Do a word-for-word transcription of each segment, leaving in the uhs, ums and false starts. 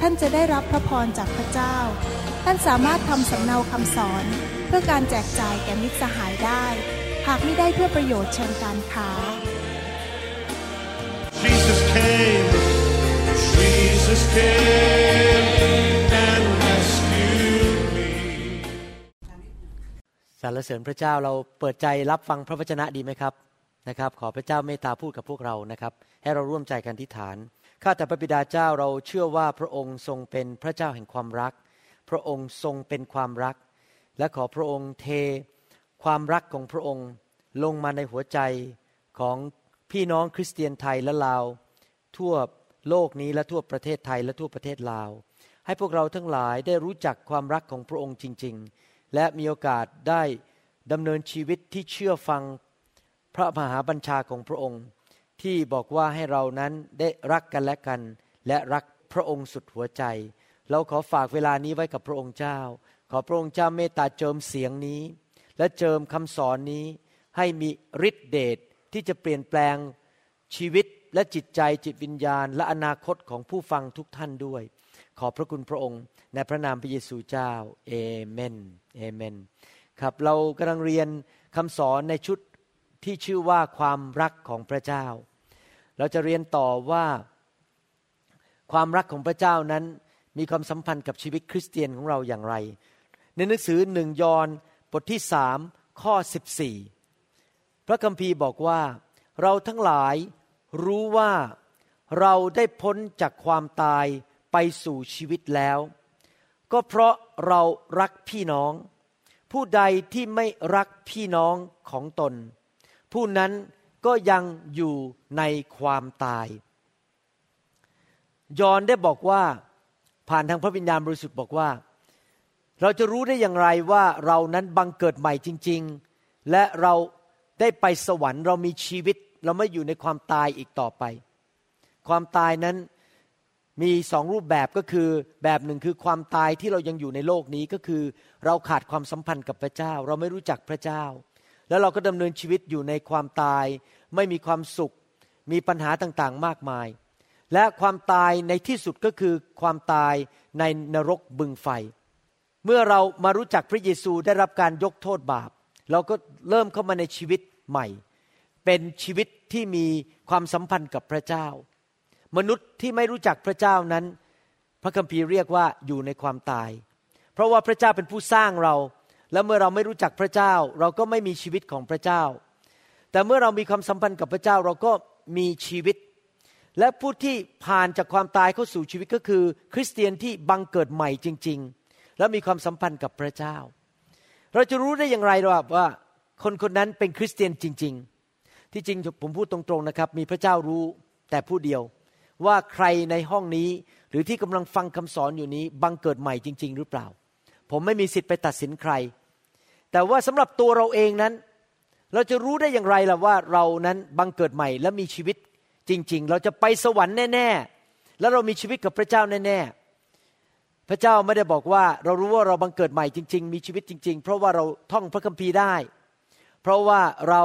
ท่านจะได้รับพระพรจากพระเจ้าท่านสามารถทำสำเนาคำสอนเพื่อการแจกจ่ายแก่มิตรสหายได้หากไม่ได้เพื่อประโยชน์เชิงการค้า Jesus came Jesus came and rescued me สรรเสริญพระเจ้าเราเปิดใจรับฟังพระวจนะดีไหมครับนะครับขอพระเจ้าเมตตาพูดกับพวกเรานะครับให้เราร่วมใจกันอธิษฐานข้าแต่พระบิดาเจ้าเราเชื่อว่าพระองค์ทรงเป็นพระเจ้าแห่งความรักพระองค์ทรงเป็นความรักและขอพระองค์เทความรักของพระองค์ลงมาในหัวใจของพี่น้องคริสเตียนไทยและลาวทั่วโลกนี้และทั่วประเทศไทยและทั่วประเทศลาวให้พวกเราทั้งหลายได้รู้จักความรักของพระองค์จริงๆและมีโอกาสได้ดำเนินชีวิตที่เชื่อฟังพระมหาบัญชาของพระองค์ที่บอกว่าให้เรานั้นได้รักกันและกันและรักพระองค์สุดหัวใจเราขอฝากเวลานี้ไว้กับพระองค์เจ้าขอพระองค์เจ้าเมตตาเจิมเสียงนี้และเจิมคำสอนนี้ให้มีฤทธิ์เดชที่จะเปลี่ยนแปลงชีวิตและจิตใจจิตวิญญาณและอนาคตของผู้ฟังทุกท่านด้วยขอบพระคุณพระองค์ในพระนามพระเยซูเจ้าเอเมนเอเมนครับเรากำลังเรียนคำสอนในชุดที่ชื่อว่าความรักของพระเจ้าเราจะเรียนต่อว่าความรักของพระเจ้านั้นมีความสัมพันธ์กับชีวิตคริสเตียนของเราอย่างไรในหนังสือหนึ่งยอห์นบทที่สามข้อสิบสี่พระคัมภีร์บอกว่าเราทั้งหลายรู้ว่าเราได้พ้นจากความตายไปสู่ชีวิตแล้วก็เพราะเรารักพี่น้องผู้ใดที่ไม่รักพี่น้องของตนผู้นั้นก็ยังอยู่ในความตายยอห์นได้บอกว่าผ่านทางพระวิญญาณบริสุทธิ์บอกว่าเราจะรู้ได้อย่างไรว่าเรานั้นบังเกิดใหม่จริงๆและเราได้ไปสวรรค์เรามีชีวิตเราไม่อยู่ในความตายอีกต่อไปความตายนั้นมีสองรูปแบบก็คือแบบหนึ่งคือความตายที่เรายังอยู่ในโลกนี้ก็คือเราขาดความสัมพันธ์กับพระเจ้าเราไม่รู้จักพระเจ้าแล้วเราก็ดำเนินชีวิตอยู่ในความตายไม่มีความสุขมีปัญหาต่างๆมากมายและความตายในที่สุดก็คือความตายในนรกบึงไฟเมื่อเรามารู้จักพระเยซูได้รับการยกโทษบาปเราก็เริ่มเข้ามาในชีวิตใหม่เป็นชีวิตที่มีความสัมพันธ์กับพระเจ้ามนุษย์ที่ไม่รู้จักพระเจ้านั้นพระคัมภีร์เรียกว่าอยู่ในความตายเพราะว่าพระเจ้าเป็นผู้สร้างเราและเมื่อเราไม่รู้จักพระเจ้าเราก็ไม่มีชีวิตของพระเจ้าแต่เมื่อเรามีความสัมพันธ์กับพระเจ้าเราก็มีชีวิตและผู้ที่ผ่านจากความตายเข้าสู่ชีวิตก็คือคริสเตียนที่บังเกิดใหม่จริงๆและมีความสัมพันธ์กับพระเจ้าเราจะรู้ได้อย่างไรว่าคนคนนั้นเป็นคริสเตียนจริงๆที่จริงผมพูดตรงๆนะครับมีพระเจ้ารู้แต่ผู้เดียวว่าใครในห้องนี้หรือที่กำลังฟังคำสอนอยู่นี้บังเกิดใหม่จริงๆหรือเปล่าผมไม่มีสิทธิ์ไปตัดสินใครแต่ว่าสำหรับตัวเราเองนั้นเราจะรู้ได้อย่างไรล่ะว่าเรานั้นบังเกิดใหม่และมีชีวิตจริงๆเราจะไปสวรรค์แน่ๆแล้วเรามีชีวิตกับพระเจ้าแน่ๆพระเจ้าไม่ได้บอกว่าเรารู้ว่าเราบังเกิดใหม่จริงๆมีชีวิตจริงๆเพราะว่าเราท่องพระคัมภีร์ได้เพราะว่าเรา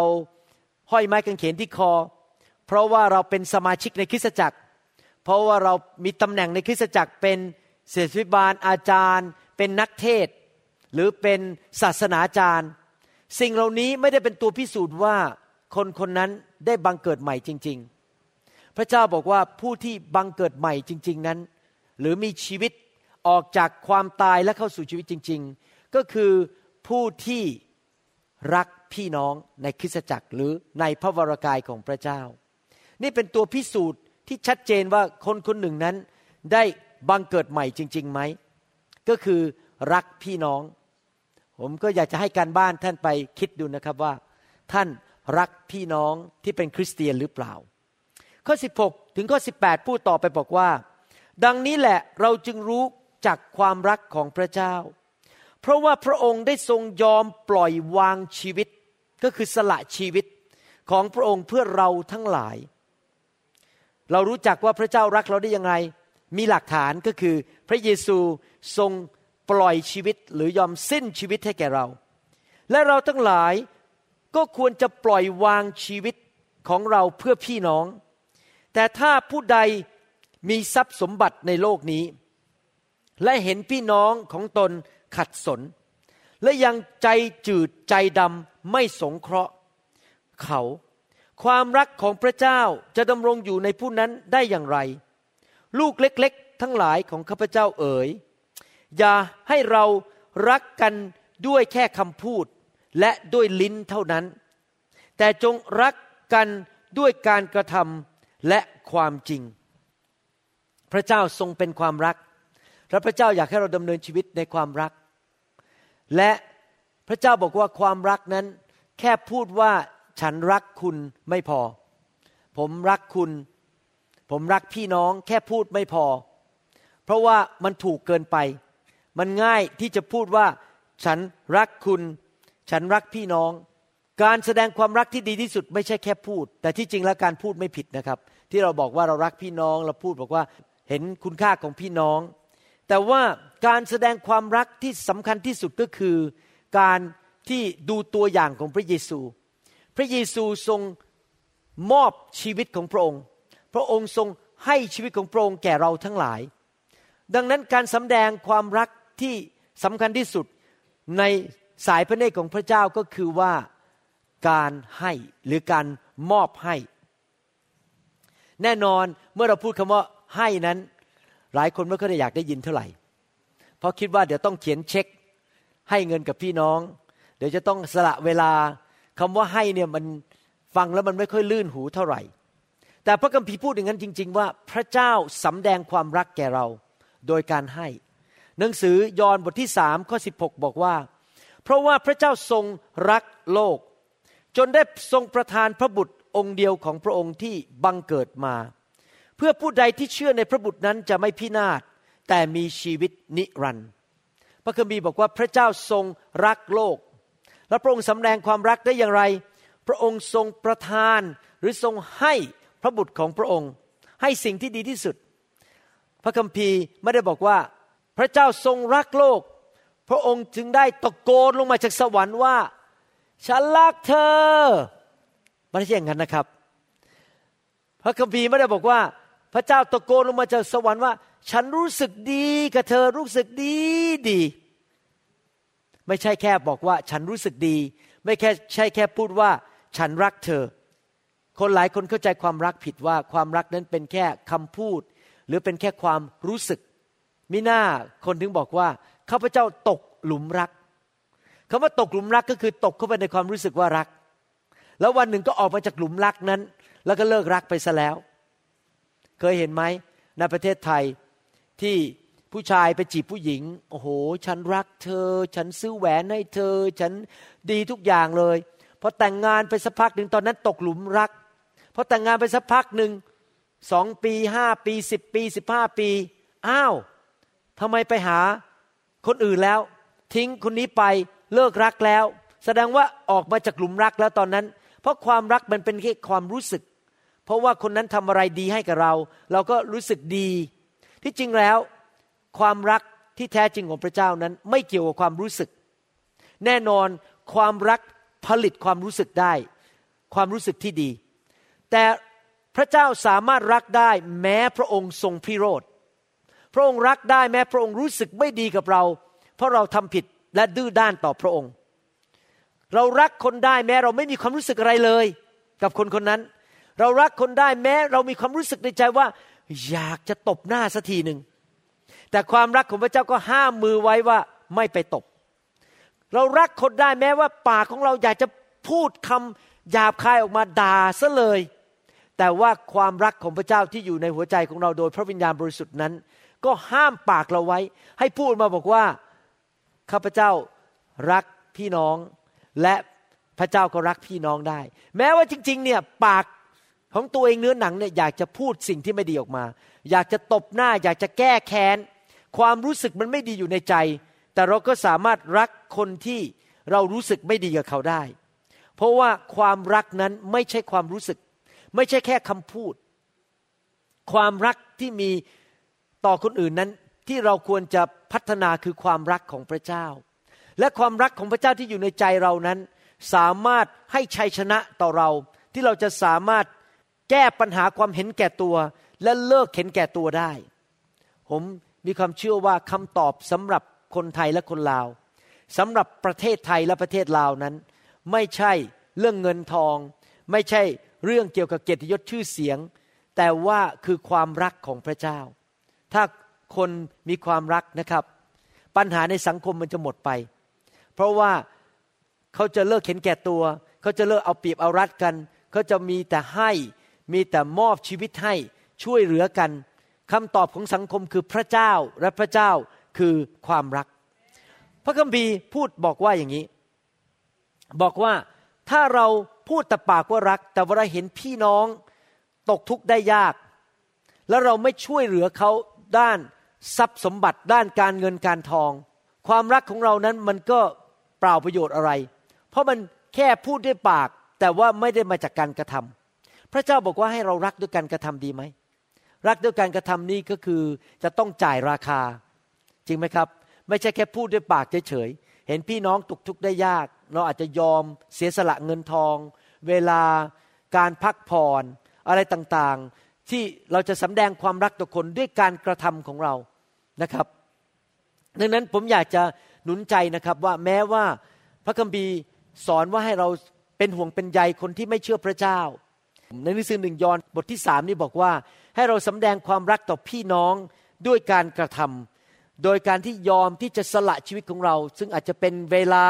ห้อยไม้กางเขนที่คอเพราะว่าเราเป็นสมาชิกในคริสตจักรเพราะว่าเรามีตำแหน่งในคริสตจักรเป็นเสนาธิบดีอาจารย์เป็นนักเทศน์หรือเป็นศาสนาจารย์สิ่งเหล่านี้ไม่ได้เป็นตัวพิสูจน์ว่าคนคนนั้นได้บังเกิดใหม่จริงๆพระเจ้าบอกว่าผู้ที่บังเกิดใหม่จริงๆนั้นหรือมีชีวิตออกจากความตายและเข้าสู่ชีวิตจริงๆก็คือผู้ที่รักพี่น้องในคริสตจักรหรือในพระวรกายของพระเจ้านี่เป็นตัวพิสูจน์ที่ชัดเจนว่าคนคนหนึ่งนั้นได้บังเกิดใหม่จริงๆไหมก็คือรักพี่น้องผมก็อยากจะให้การบ้านท่านไปคิดดูนะครับว่าท่านรักพี่น้องที่เป็นคริสเตียนหรือเปล่าข้อสิบหกถึงข้อสิบแปดพูดต่อไปบอกว่าดังนี้แหละเราจึงรู้ จักความรักของพระเจ้าเพราะว่าพระองค์ได้ทรงยอมปล่อยวางชีวิตก็คือสละชีวิตของพระองค์เพื่อเราทั้งหลายเรารู้จักว่าพระเจ้ารักเราได้ยังไงมีหลักฐานก็คือพระเยซูทรงปล่อยชีวิตหรือยอมสิ้นชีวิตให้แก่เราและเราทั้งหลายก็ควรจะปล่อยวางชีวิตของเราเพื่อพี่น้องแต่ถ้าผู้ใดมีทรัพย์สมบัติในโลกนี้และเห็นพี่น้องของตนขัดสนและยังใจจืดใจดำไม่สงเคราะห์เขาความรักของพระเจ้าจะดำรงอยู่ในผู้นั้นได้อย่างไรลูกเล็กๆทั้งหลายของข้าพเจ้าเอ๋ยอย่าให้เรารักกันด้วยแค่คำพูดและด้วยลิ้นเท่านั้นแต่จงรักกันด้วยการกระทำและความจริงพระเจ้าทรงเป็นความรักและพระเจ้าอยากให้เราดำเนินชีวิตในความรักและพระเจ้าบอกว่าความรักนั้นแค่พูดว่าฉันรักคุณไม่พอผมรักคุณผมรักพี่น้องแค่พูดไม่พอเพราะว่ามันถูกเกินไปมันง่ายที่จะพูดว่าฉันรักคุณฉันรักพี่น้องการแสดงความรักที่ดีที่สุดไม่ใช่แค่พูดแต่ที่จริงแล้วการพูดไม่ผิดนะครับที่เราบอกว่าเรารักพี่น้องเราพูดบอกว่าเห็นคุณค่าของพี่น้องแต่ว่าการแสดงความรักที่สำคัญที่สุดก็คือการที่ดูตัวอย่างของพระเยซูพระเยซูทรงมอบชีวิตของพระองค์พระองค์ทรงให้ชีวิตของพระองค์แก่เราทั้งหลายดังนั้นการสำแดงความรักที่สำคัญที่สุดในสายพระเนตรของพระเจ้าก็คือว่าการให้หรือการมอบให้แน่นอนเมื่อเราพูดคำว่าให้นั้นหลายคนไม่ค่อยอยากได้ยินเท่าไหร่เพราะคิดว่าเดี๋ยวต้องเขียนเช็คให้เงินกับพี่น้องเดี๋ยวจะต้องสละเวลาคำว่าให้เนี่ยมันฟังแล้วมันไม่ค่อยลื่นหูเท่าไหร่แต่พระคัมภีร์พูดอย่างนั้นจริงๆว่าพระเจ้าสำแดงความรักแก่เราโดยการให้หนังสือยอห์นบทที่สามข้อสิบหกบอกว่าเพราะว่าพระเจ้าทรงรักโลกจนได้ทรงประทานพระบุตรองค์เดียวของพระองค์ที่บังเกิดมาเพื่อผู้ใดที่เชื่อในพระบุตรนั้นจะไม่พินาศแต่มีชีวิตนิรันดร์พระคัมภีร์บอกว่าพระเจ้าทรงรักโลกและพระองค์สำแดงความรักได้อย่างไรพระองค์ทรงประทานหรือทรงให้พระบุตรของพระองค์ให้สิ่งที่ดีที่สุดพระคัมภีร์ไม่ได้บอกว่าพระเจ้าทรงรักโลกพระองค์จึงได้ตะโกนลงมาจากสวรรค์ว่าฉันรักเธอไม่ใช่อย่างนั้นนะครับพระคัมภีร์ไม่ได้บอกว่าพระเจ้าตะโกนลงมาจากสวรรค์ว่าฉันรู้สึกดีกับเธอรู้สึกดีดีไม่ใช่แค่บอกว่าฉันรู้สึกดีไม่แค่ใช่แค่พูดว่าฉันรักเธอคนหลายคนเข้าใจความรักผิดว่าความรักนั้นเป็นแค่คำพูดหรือเป็นแค่ความรู้สึกมิน่าคนถึงบอกว่าข้าพเจ้าตกหลุมรักคำว่าตกหลุมรักก็คือตกเข้าไปในความรู้สึกว่ารักแล้ววันหนึ่งก็ออกมาจากหลุมรักนั้นแล้วก็เลิกรักไปซะแล้วเคยเห็นไหมในประเทศไทยที่ผู้ชายไปจีบผู้หญิงโอ้โหฉันรักเธอฉันซื้อแหวนให้เธอฉันดีทุกอย่างเลยพอแต่งงานไปสักพักหนึ่งตอนนั้นตกหลุมรักพอแต่งงานไปสักพักหนึ่งสองปีห้าปีสิบปีสิบห้าปีอ้าวทำไมไปหาคนอื่นแล้วทิ้งคนนี้ไปเลิกรักแล้วแสดงว่าออกมาจากหลุมรักแล้วตอนนั้นเพราะความรักมันเป็นแค่ความรู้สึกเพราะว่าคนนั้นทำอะไรดีให้กับเราเราก็รู้สึกดีที่จริงแล้วความรักที่แท้จริงของพระเจ้านั้นไม่เกี่ยวกับความรู้สึกแน่นอนความรักผลิตความรู้สึกได้ความรู้สึกที่ดีแต่พระเจ้าสามารถรักได้แม้พระองค์ทรงพิโรธพระองค์รักได้แม้พระองค์รู้สึกไม่ดีกับเราเพราะเราทำผิดและดื้อด้านต่อพระองค์เรารักคนได้แม้เราไม่มีความรู้สึกอะไรเลยกับคนคนนั้นเรารักคนได้แม้เรามีความรู้สึกในใจว่าอยากจะตบหน้าสักทีนึงแต่ความรักของพระเจ้าก็ห้ามมือไว้ว่าไม่ไปตบเรารักคนได้แม้ว่าปากของเราอยากจะพูดคำหยาบคายออกมาด่าซะเลยแต่ว่าความรักของพระเจ้าที่อยู่ในหัวใจของเราโดยพระวิญญาณบริสุทธิ์นั้นก็ห้ามปากเราไว้ให้พูดมาบอกว่าข้าพเจ้ารักพี่น้องและพระเจ้าก็รักพี่น้องได้แม้ว่าจริงๆเนี่ยปากของตัวเองเนื้อหนังเนี่ยอยากจะพูดสิ่งที่ไม่ดีออกมาอยากจะตบหน้าอยากจะแก้แค้น ความรู้สึกมันไม่ดีอยู่ในใจแต่เราก็สามารถรักคนที่เรารู้สึกไม่ดีกับเขาได้เพราะว่าความรักนั้นไม่ใช่ความรู้สึกไม่ใช่แค่คำพูดความรักที่มีต่อคนอื่นนั้นที่เราควรจะพัฒนาคือความรักของพระเจ้าและความรักของพระเจ้าที่อยู่ในใจเรานั้นสามารถให้ชัยชนะต่อเราที่เราจะสามารถแก้ปัญหาความเห็นแก่ตัวและเลิกเห็นแก่ตัวได้ผมมีความเชื่อว่าคำตอบสำหรับคนไทยและคนลาวสำหรับประเทศไทยและประเทศลาวนั้นไม่ใช่เรื่องเงินทองไม่ใช่เรื่องเกี่ยวกับเกียรติยศชื่อเสียงแต่ว่าคือความรักของพระเจ้าถ้าคนมีความรักนะครับปัญหาในสังคมมันจะหมดไปเพราะว่าเขาจะเลิกเห็นแก่ตัวเขาจะเลิกเอาเปรียบเอารัดกันเขาจะมีแต่ให้มีแต่มอบชีวิตให้ช่วยเหลือกันคำตอบของสังคมคือพระเจ้าและพระเจ้าคือความรักพระคัมภีร์พูดบอกว่าอย่างนี้บอกว่าถ้าเราพูดแต่ปากว่ารักแต่เวลาเห็นพี่น้องตกทุกข์ได้ยากแล้วเราไม่ช่วยเหลือเขาด้านทรัพย์สมบัติด้านการเงินการทองความรักของเรานั้นมันก็เปล่าประโยชน์อะไรเพราะมันแค่พูดด้วยปากแต่ว่าไม่ได้มาจากการกระทำพระเจ้าบอกว่าให้เรารักด้วยการกระทำดีไหมรักด้วยการกระทำนี่ก็คือจะต้องจ่ายราคาจริงไหมครับไม่ใช่แค่พูดด้วยปากเฉยๆเห็นพี่น้องตกทุกข์ได้ยากเราอาจจะยอมเสียสละเงินทองเวลาการพักผ่อนอะไรต่างๆที่เราจะสำแดงความรักต่อคนด้วยการกระทำของเรานะครับดังนั้นผมอยากจะหนุนใจนะครับว่าแม้ว่าพระคัมภีร์สอนว่าให้เราเป็นห่วงเป็นใยคนที่ไม่เชื่อพระเจ้าในหนังสือหนึ่งยอห์นบทที่สามนี่บอกว่าให้เราสำแดงความรักต่อพี่น้องด้วยการกระทำโดยการที่ยอมที่จะสละชีวิตของเราซึ่งอาจจะเป็นเวลา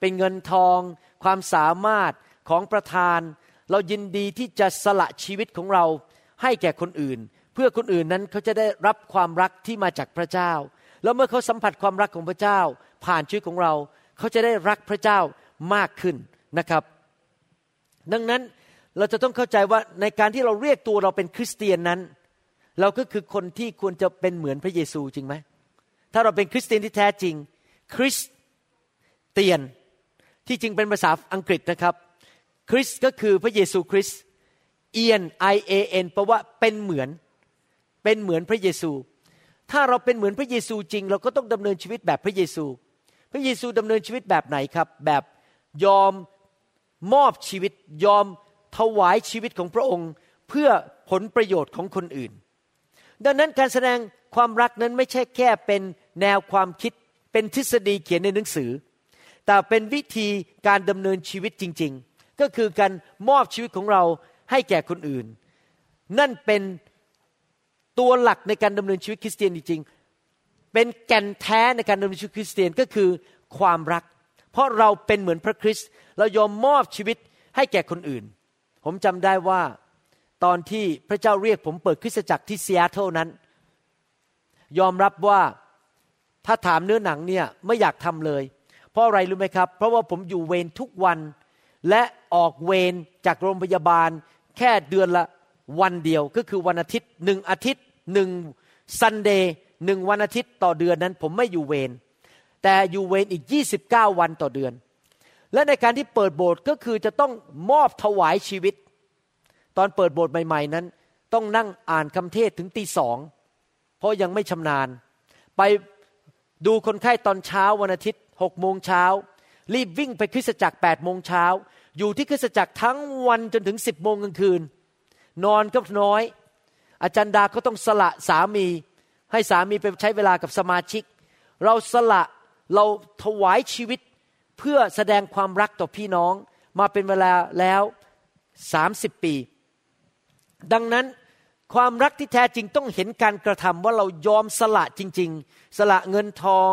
เป็นเงินทองความสามารถของประธานเรายินดีที่จะสละชีวิตของเราให้แก่คนอื่นเพื่อคนอื่นนั้นเขาจะได้รับความรักที่มาจากพระเจ้าแล้วเมื่อเขาสัมผัสความรักของพระเจ้าผ่านชีวิตของเราเขาจะได้รักพระเจ้ามากขึ้นนะครับดังนั้นเราจะต้องเข้าใจว่าในการที่เราเรียกตัวเราเป็นคริสเตียนนั้นเราก็คือคนที่ควรจะเป็นเหมือนพระเยซูจริงไหมถ้าเราเป็นคริสเตียนที่แท้จริงคริสเตียนที่จริงเป็นภาษาอังกฤษนะครับคริสก็คือพระเยซูคริสต์เอียน I A N แปลว่าเป็นเหมือนเป็นเหมือนพระเยซูถ้าเราเป็นเหมือนพระเยซูจริงเราก็ต้องดำเนินชีวิตแบบพระเยซูพระเยซูดำเนินชีวิตแบบไหนครับแบบยอมมอบชีวิตยอมถวายชีวิตของพระองค์เพื่อผลประโยชน์ของคนอื่นดังนั้นการแสดงความรักนั้นไม่ใช่แค่เป็นแนวความคิดเป็นทฤษฎีเขียนในหนังสือแต่เป็นวิธีการดำเนินชีวิตจริงๆก็คือการมอบชีวิตของเราให้แก่คนอื่นนั่นเป็นตัวหลักในการดำเนินชีวิตคริสเตียนจริงๆเป็นแก่นแท้ในการดำเนินชีวิตคริสเตียนก็คือความรักเพราะเราเป็นเหมือนพระคริสต์เรายอมมอบชีวิตให้แก่คนอื่นผมจำได้ว่าตอนที่พระเจ้าเรียกผมเปิดคริสตจักรที่ซีแอตเทิลนั้นยอมรับว่าถ้าถามเนื้อหนังเนี่ยไม่อยากทำเลยเพราะอะไรรู้ไหมครับเพราะว่าผมอยู่เวรทุกวันและออกเวรจากโรงพยาบาลแค่เดือนละวันเดียวก็คือวันอาทิตย์หนึ่งอาทิตย์หนึ่งซันเดย์หนึ่งวันอาทิตย์ต่อเดือนนั้นผมไม่อยู่เวรแต่อยู่เวรอีกยี่สิบเก้าวันต่อเดือนและในการที่เปิดโบสถ์ก็คือจะต้องมอบถวายชีวิตตอนเปิดโบสถ์ใหม่ๆนั้นต้องนั่งอ่านคำเทศถึงตีสองเพราะยังไม่ชำนาญไปดูคนไข้ตอนเช้าวันอาทิตย์หกโมงเช้ารีบวิ่งไปคริสตจักรแปดโมงเช้าอยู่ที่คริสตจักรทั้งวันจนถึงสิบโมงกลางคืนนอนก็น้อยอาจารย์ดาก็ต้องสละสามีให้สามีไปใช้เวลากับสมาชิกเราสละเราถวายชีวิตเพื่อแสดงความรักต่อพี่น้องมาเป็นเวลาแล้วสามสิบปีดังนั้นความรักที่แท้จริงต้องเห็นการกระทำว่าเรายอมสละจริงๆสละเงินทอง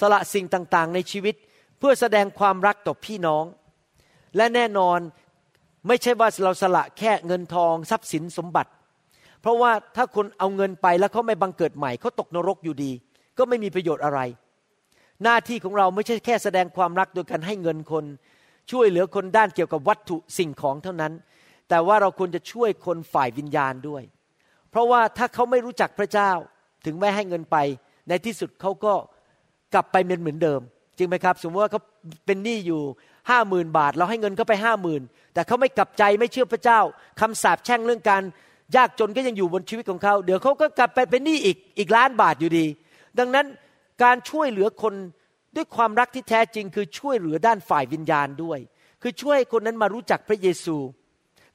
สละสิ่งต่างๆในชีวิตเพื่อแสดงความรักต่อพี่น้องและแน่นอนไม่ใช่ว่าเราสละแค่เงินทองทรัพย์สินสมบัติเพราะว่าถ้าคนเอาเงินไปแล้วเขาไม่บังเกิดใหม่เขาตกนรกอยู่ดีก็ไม่มีประโยชน์อะไรหน้าที่ของเราไม่ใช่แค่แสดงความรักโดยการให้เงินคนช่วยเหลือคนด้านเกี่ยวกับวัตถุสิ่งของเท่านั้นแต่ว่าเราควรจะช่วยคนฝ่ายวิญญาณด้วยเพราะว่าถ้าเขาไม่รู้จักพระเจ้าถึงไม่ให้เงินไป ในที่สุดเขาก็กลับไปเป็นเหมือนเดิมจริงไหมครับสมมติว่าเขาเป็นหนี้อยู่ ห้าหมื่น บาทเราให้เงินเขาไป ห้าหมื่น แต่เขาไม่กลับใจไม่เชื่อพระเจ้าคำสาปแช่งเรื่องการยากจนก็ยังอยู่บนชีวิตของเขาเดี๋ยวเขาก็กลับไปเป็นหนี้อีกอีกล้านบาทอยู่ดีดังนั้นการช่วยเหลือคนด้วยความรักที่แท้จริงคือช่วยเหลือด้านฝ่ายวิญญาณด้วยคือช่วยคนนั้นมารู้จักพระเยซู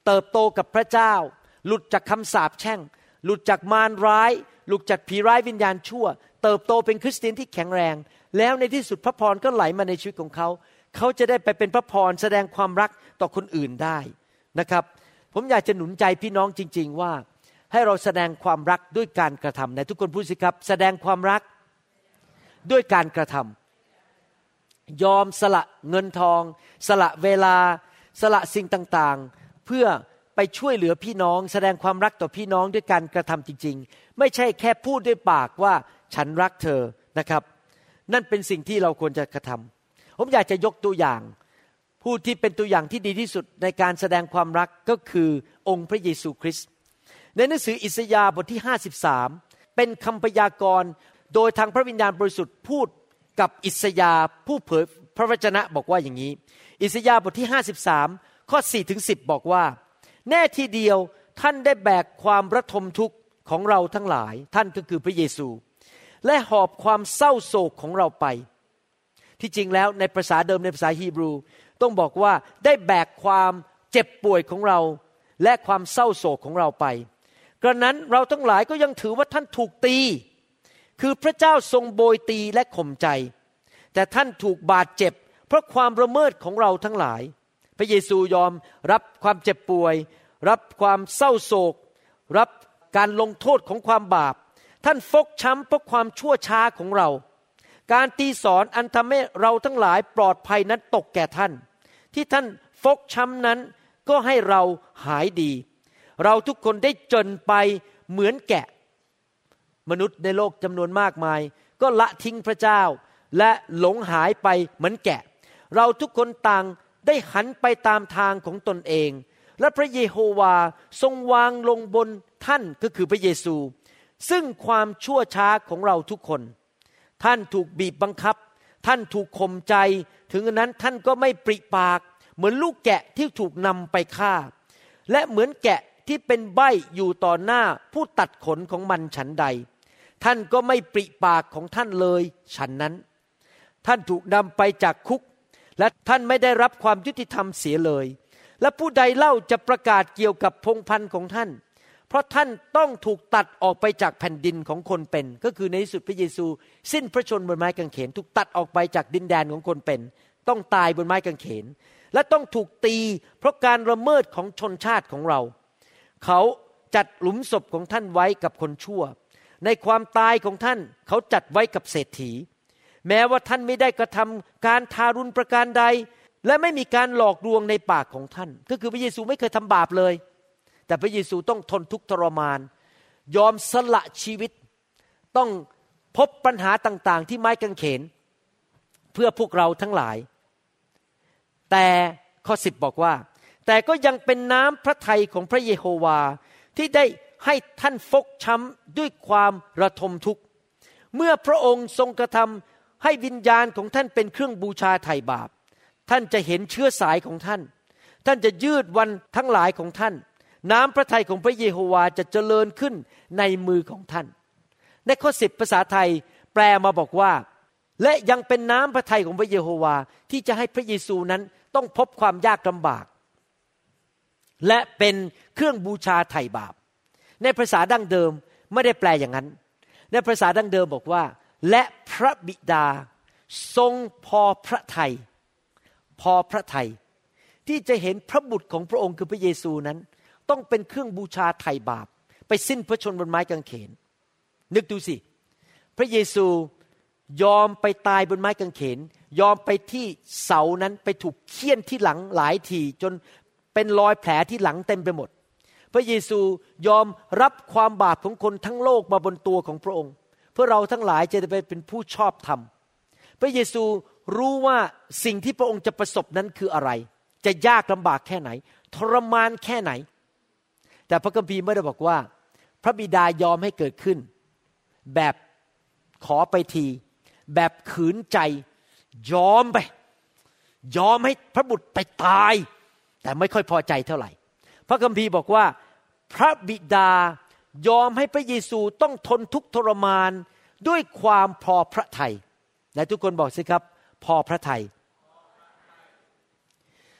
เติบโตกับพระเจ้าหลุดจากคำสาปแช่งหลุดจากมารร้ายหลุดจากผีร้ายวิญญาณชั่วเติบโตเป็นคริสเตียนที่แข็งแรงแล้วในที่สุดพระพรก็ไหลมาในชีวิตของเขาเขาจะได้ไปเป็นพระพรแสดงความรักต่อคนอื่นได้นะครับผมอยากจะหนุนใจพี่น้องจริงๆว่าให้เราแสดงความรักด้วยการกระทำนะทุกคนพูดสิครับแสดงความรักด้วยการกระทำยอมสละเงินทองสละเวลาสละสิ่งต่างๆเพื่อไปช่วยเหลือพี่น้องแสดงความรักต่อพี่น้องด้วยการกระทำจริงๆไม่ใช่แค่พูดด้วยปากว่าฉันรักเธอนะครับนั่นเป็นสิ่งที่เราควรจะกระทำผมอยากจะยกตัวอย่างผู้ที่เป็นตัวอย่างที่ดีที่สุดในการแสดงความรักก็คือองค์พระเยซูคริสต์ในหนังสืออิสยาห์บทที่ห้าสิบสามเป็นคำพยากรณ์โดยทางพระวิญญาณบริสุทธิ์พูดกับอิสยาห์ผู้เผยพระวจนะบอกว่าอย่างนี้อิสยาห์บทที่ห้าสิบสามข้อสี่ถึงสิบบอกว่าแน่ทีเดียวท่านได้แบกความระทมทุกข์ของเราทั้งหลายท่านก็คือพระเยซูและหอบความเศร้าโศกของเราไปที่จริงแล้วในภาษาเดิมในภาษาฮีบรูต้องบอกว่าได้แบกความเจ็บป่วยของเราและความเศร้าโศกของเราไปกระนั้นเราทั้งหลายก็ยังถือว่าท่านถูกตีคือพระเจ้าทรงโบยตีและข่มใจแต่ท่านถูกบาดเจ็บเพราะความละเมิดของเราทั้งหลายพระเยซูยอมรับความเจ็บป่วยรับความเศร้าโศกรับการลงโทษของความบาปท่านฟกช้ำเพราะความชั่วช้าของเราการตีสอนอันทำให้เราทั้งหลายปลอดภัยนั้นตกแก่ท่านที่ท่านฟกช้ำนั้นก็ให้เราหายดีเราทุกคนได้จนไปเหมือนแกะมนุษย์ในโลกจำนวนมากมายก็ละทิ้งพระเจ้าและหลงหายไปเหมือนแกะเราทุกคนต่างได้หันไปตามทางของตนเองและพระเยโฮวาทรงวางลงบนท่านก็คือพระเยซูซึ่งความชั่วช้าของเราทุกคนท่านถูกบีบบังคับท่านถูกข่มใจถึงนั้นท่านก็ไม่ปริปากเหมือนลูกแกะที่ถูกนำไปฆ่าและเหมือนแกะที่เป็นใบ้อยู่ต่อหน้าผู้ตัดขนของมันฉันใดท่านก็ไม่ปริปากของท่านเลยฉันนั้นท่านถูกนำไปจากคุกและท่านไม่ได้รับความยุติธรรมเสียเลยและผู้ใดเล่าจะประกาศเกี่ยวกับพงศ์พันธุ์ของท่านเพราะท่านต้องถูกตัดออกไปจากแผ่นดินของคนเป็นก็คือในที่สุดพระเยซูสิ้นพระชนม์บนไม้กางเขนถูกตัดออกไปจากดินแดนของคนเป็นต้องตายบนไม้กางเขนและต้องถูกตีเพราะการละเมิดของชนชาติของเราเขาจัดหลุมศพของท่านไว้กับคนชั่วในความตายของท่านเขาจัดไว้กับเศรษฐีแม้ว่าท่านไม่ได้กระทำการทารุณประการใดและไม่มีการหลอกลวงในปากของท่านก็คือพระเยซูไม่เคยทำบาปเลยแต่พระเยซูต้องทนทุกข์ทรมานยอมสละชีวิตต้องพบปัญหาต่างๆที่ไม้กางเขนเพื่อพวกเราทั้งหลายแต่ข้อสิบบอกว่าแต่ก็ยังเป็นน้ำพระทัยของพระเยโฮวาที่ได้ให้ท่านฟกช้ำด้วยความระทมทุกข์เมื่อพระองค์ทรงกระทำให้วิญญาณของท่านเป็นเครื่องบูชาไถ่บาปท่านจะเห็นเชื้อสายของท่านท่านจะยืดวันทั้งหลายของท่านน้ำพระทัยของพระเยโฮวาจะเจริญขึ้นในมือของท่านในข้อสิบภาษาไทยแปลมาบอกว่าและยังเป็นน้ำพระทัยของพระเยโฮวาที่จะให้พระเยซูนั้นต้องพบความยากลำบากและเป็นเครื่องบูชาไถ่บาปในภาษาดั้งเดิมไม่ได้แปลอย่างนั้นในภาษาดั้งเดิมบอกว่าและพระบิดาทรงพอพระทัยพอพระทัยที่จะเห็นพระบุตรของพระองค์คือพระเยซูนั้นต้องเป็นเครื่องบูชาไถ่บาปไปสิ้นพระชนม์บนไม้กางเขนนึกดูสิพระเยซูยอมไปตายบนไม้กางเขนยอมไปที่เสานั้นไปถูกเฆี่ยนที่หลังหลายทีจนเป็นรอยแผลที่หลังเต็มไปหมดพระเยซูยอมรับความบาปของคนทั้งโลกมาบนตัวของพระองค์เพื่อเราทั้งหลายจะได้เป็นผู้ชอบธรรมพระเยซูรู้ว่าสิ่งที่พระองค์จะประสบนั้นคืออะไรจะยากลำบากแค่ไหนทรมานแค่ไหนแต่พระคัมภีร์ไม่ได้บอกว่าพระบิดายอมให้เกิดขึ้นแบบ ขอไปทีแบบขืนใจยอมไปยอมให้พระบุตรไปตายแต่ไม่ค่อยพอใจเท่าไหร่พระคัมภีร์บอกว่าพระบิดายอมให้พระเยซูต้องทนทุกข์ทรมานด้วยความพอพระทัยและทุกคนบอกสิครับพอพระทัย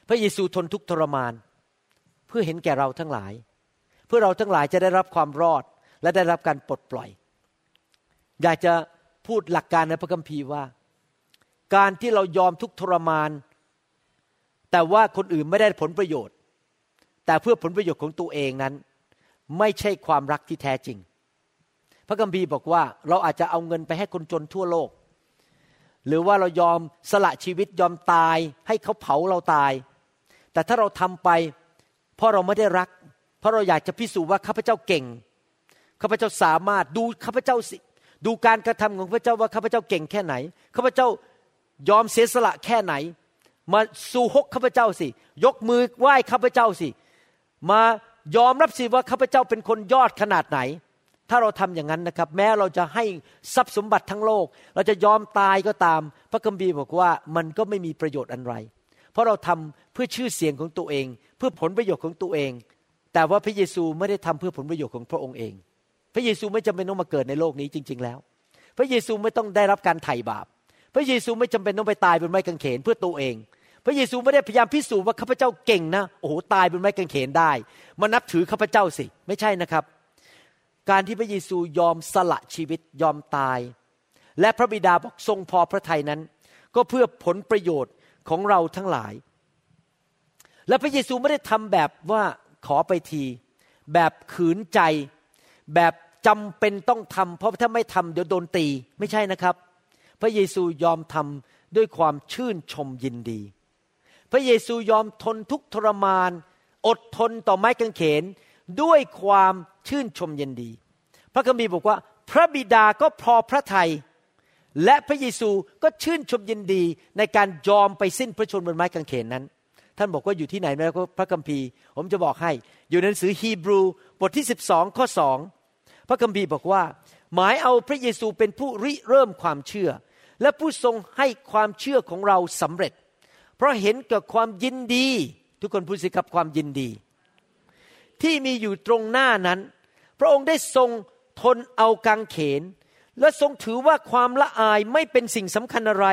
พระเยซูทนทุกข์ทรมานเพื่อเห็นแก่เราทั้งหลายเพื่อเราทั้งหลายจะได้รับความรอดและได้รับการปลดปล่อยอยากจะพูดหลักการในพระคัมภีร์ว่าการที่เรายอมทุกข์ทรมานแต่ว่าคนอื่นไม่ได้ผลประโยชน์แต่เพื่อผลประโยชน์ของตัวเองนั้นไม่ใช่ความรักที่แท้จริงพระคัมภีร์บอกว่าเราอาจจะเอาเงินไปให้คนจนทั่วโลกหรือว่าเรายอมสละชีวิตยอมตายให้เขาเผาเราตายแต่ถ้าเราทำไปเพราะเราไม่ได้รักเพราะเราอยากจะพิสูจน์ว่าข้าพเจ้าเก่งข้าพเจ้าสามารถดูข้าพเจ้าสิดูการกระทำของข้าพเจ้าว่าข้าพเจ้าเก่งแค่ไหนข้าพเจ้ายอมเสียสละแค่ไหนมาสู่ฮกข้าพเจ้าสิยกมือไหว้ข้าพเจ้าสิมายอมรับสิว่าข้าพเจ้าเป็นคนยอดขนาดไหนถ้าเราทำอย่างนั้นนะครับแม้เราจะให้ทรัพย์สมบัติทั้งโลกเราจะยอมตายก็ตามพระคัมภีร์บอกว่ามันก็ไม่มีประโยชน์อันไรเพราะเราทำเพื่อชื่อเสียงของตัวเองเพื่อผลประโยชน์ของตัวเองแต่ว่าพระเยซูไม่ได้ทำเพื่อผลประโยชน์ของพระองค์เองพระเยซูไม่จำเป็นต้องมาเกิดในโลกนี้จริงๆแล้วพระเยซูไม่ต้องได้รับการไถ่บาปพระเยซูไม่จำเป็นต้องไปตายบนไม้กางเขนเพื่อตัวเองพระเยซูไม่ได้พยายามพิสูจน์ว่าข้าพเจ้าเก่งนะโอ้โหตายบนไม้กางเขนได้มานับถือข้าพเจ้าสิไม่ใช่นะครับการที่พระเยซูยอมสละชีวิตยอมตายและพระบิดาบอกทรงพอพระทัยนั้นก็เพื่อผลประโยชน์ของเราทั้งหลายและพระเยซูไม่ได้ทำแบบว่าขอไปทีแบบขืนใจแบบจำเป็นต้องทำเพราะถ้าไม่ทำเดี๋ยวโดนตีไม่ใช่นะครับพระเยซูยอมทำด้วยความชื่นชมยินดีพระเยซูยอมทนทุกข์ทรมานอดทนต่อไม้กางเขนด้วยความชื่นชมยินดีพระคัมภีร์บอกว่าพระบิดาก็พอพระทัยและพระเยซูก็ชื่นชมยินดีในการยอมไปสิ้นพระชนม์บนไม้กางเขนนั้นท่านบอกว่าอยู่ที่ไหนนะพระคัมภีร์ผมจะบอกให้อยู่ในหนังสือฮีบรูบทที่สิบสองข้อสองพระคัมภีร์บอกว่าหมายเอาพระเยซูเป็นผู้ริเริ่มความเชื่อและผู้ทรงให้ความเชื่อของเราสำเร็จเพราะเห็นกับความยินดีทุกคนพูดสิครับความยินดีที่มีอยู่ตรงหน้านั้นพระองค์ได้ทรงทนเอากางเขนและทรงถือว่าความละอายไม่เป็นสิ่งสำคัญอะไร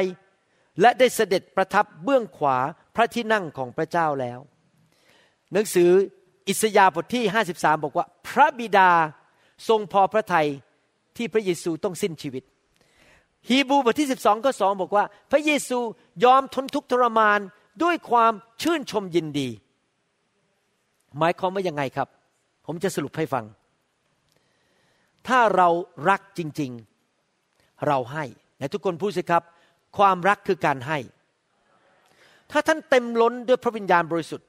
และได้เสด็จประทับเบื้องขวาพระที่นั่งของพระเจ้าแล้วหนังสืออิสยาห์บทที่ห้าสิบสามบอกว่าพระบิดาทรงพอพระทัยที่พระเยซูต้องสิ้นชีวิตฮีบรูบทที่สิบสองข้อสองบอกว่าพระเยซูยอมทนทุกข์ทรมานด้วยความชื่นชมยินดีหมายความว่ายังไงครับผมจะสรุปให้ฟังถ้าเรารักจริงๆเราให้และทุกคนพูดสิครับความรักคือการให้ถ้าท่านเต็มล้นด้วยพระวิญญาณบริสุทธิ์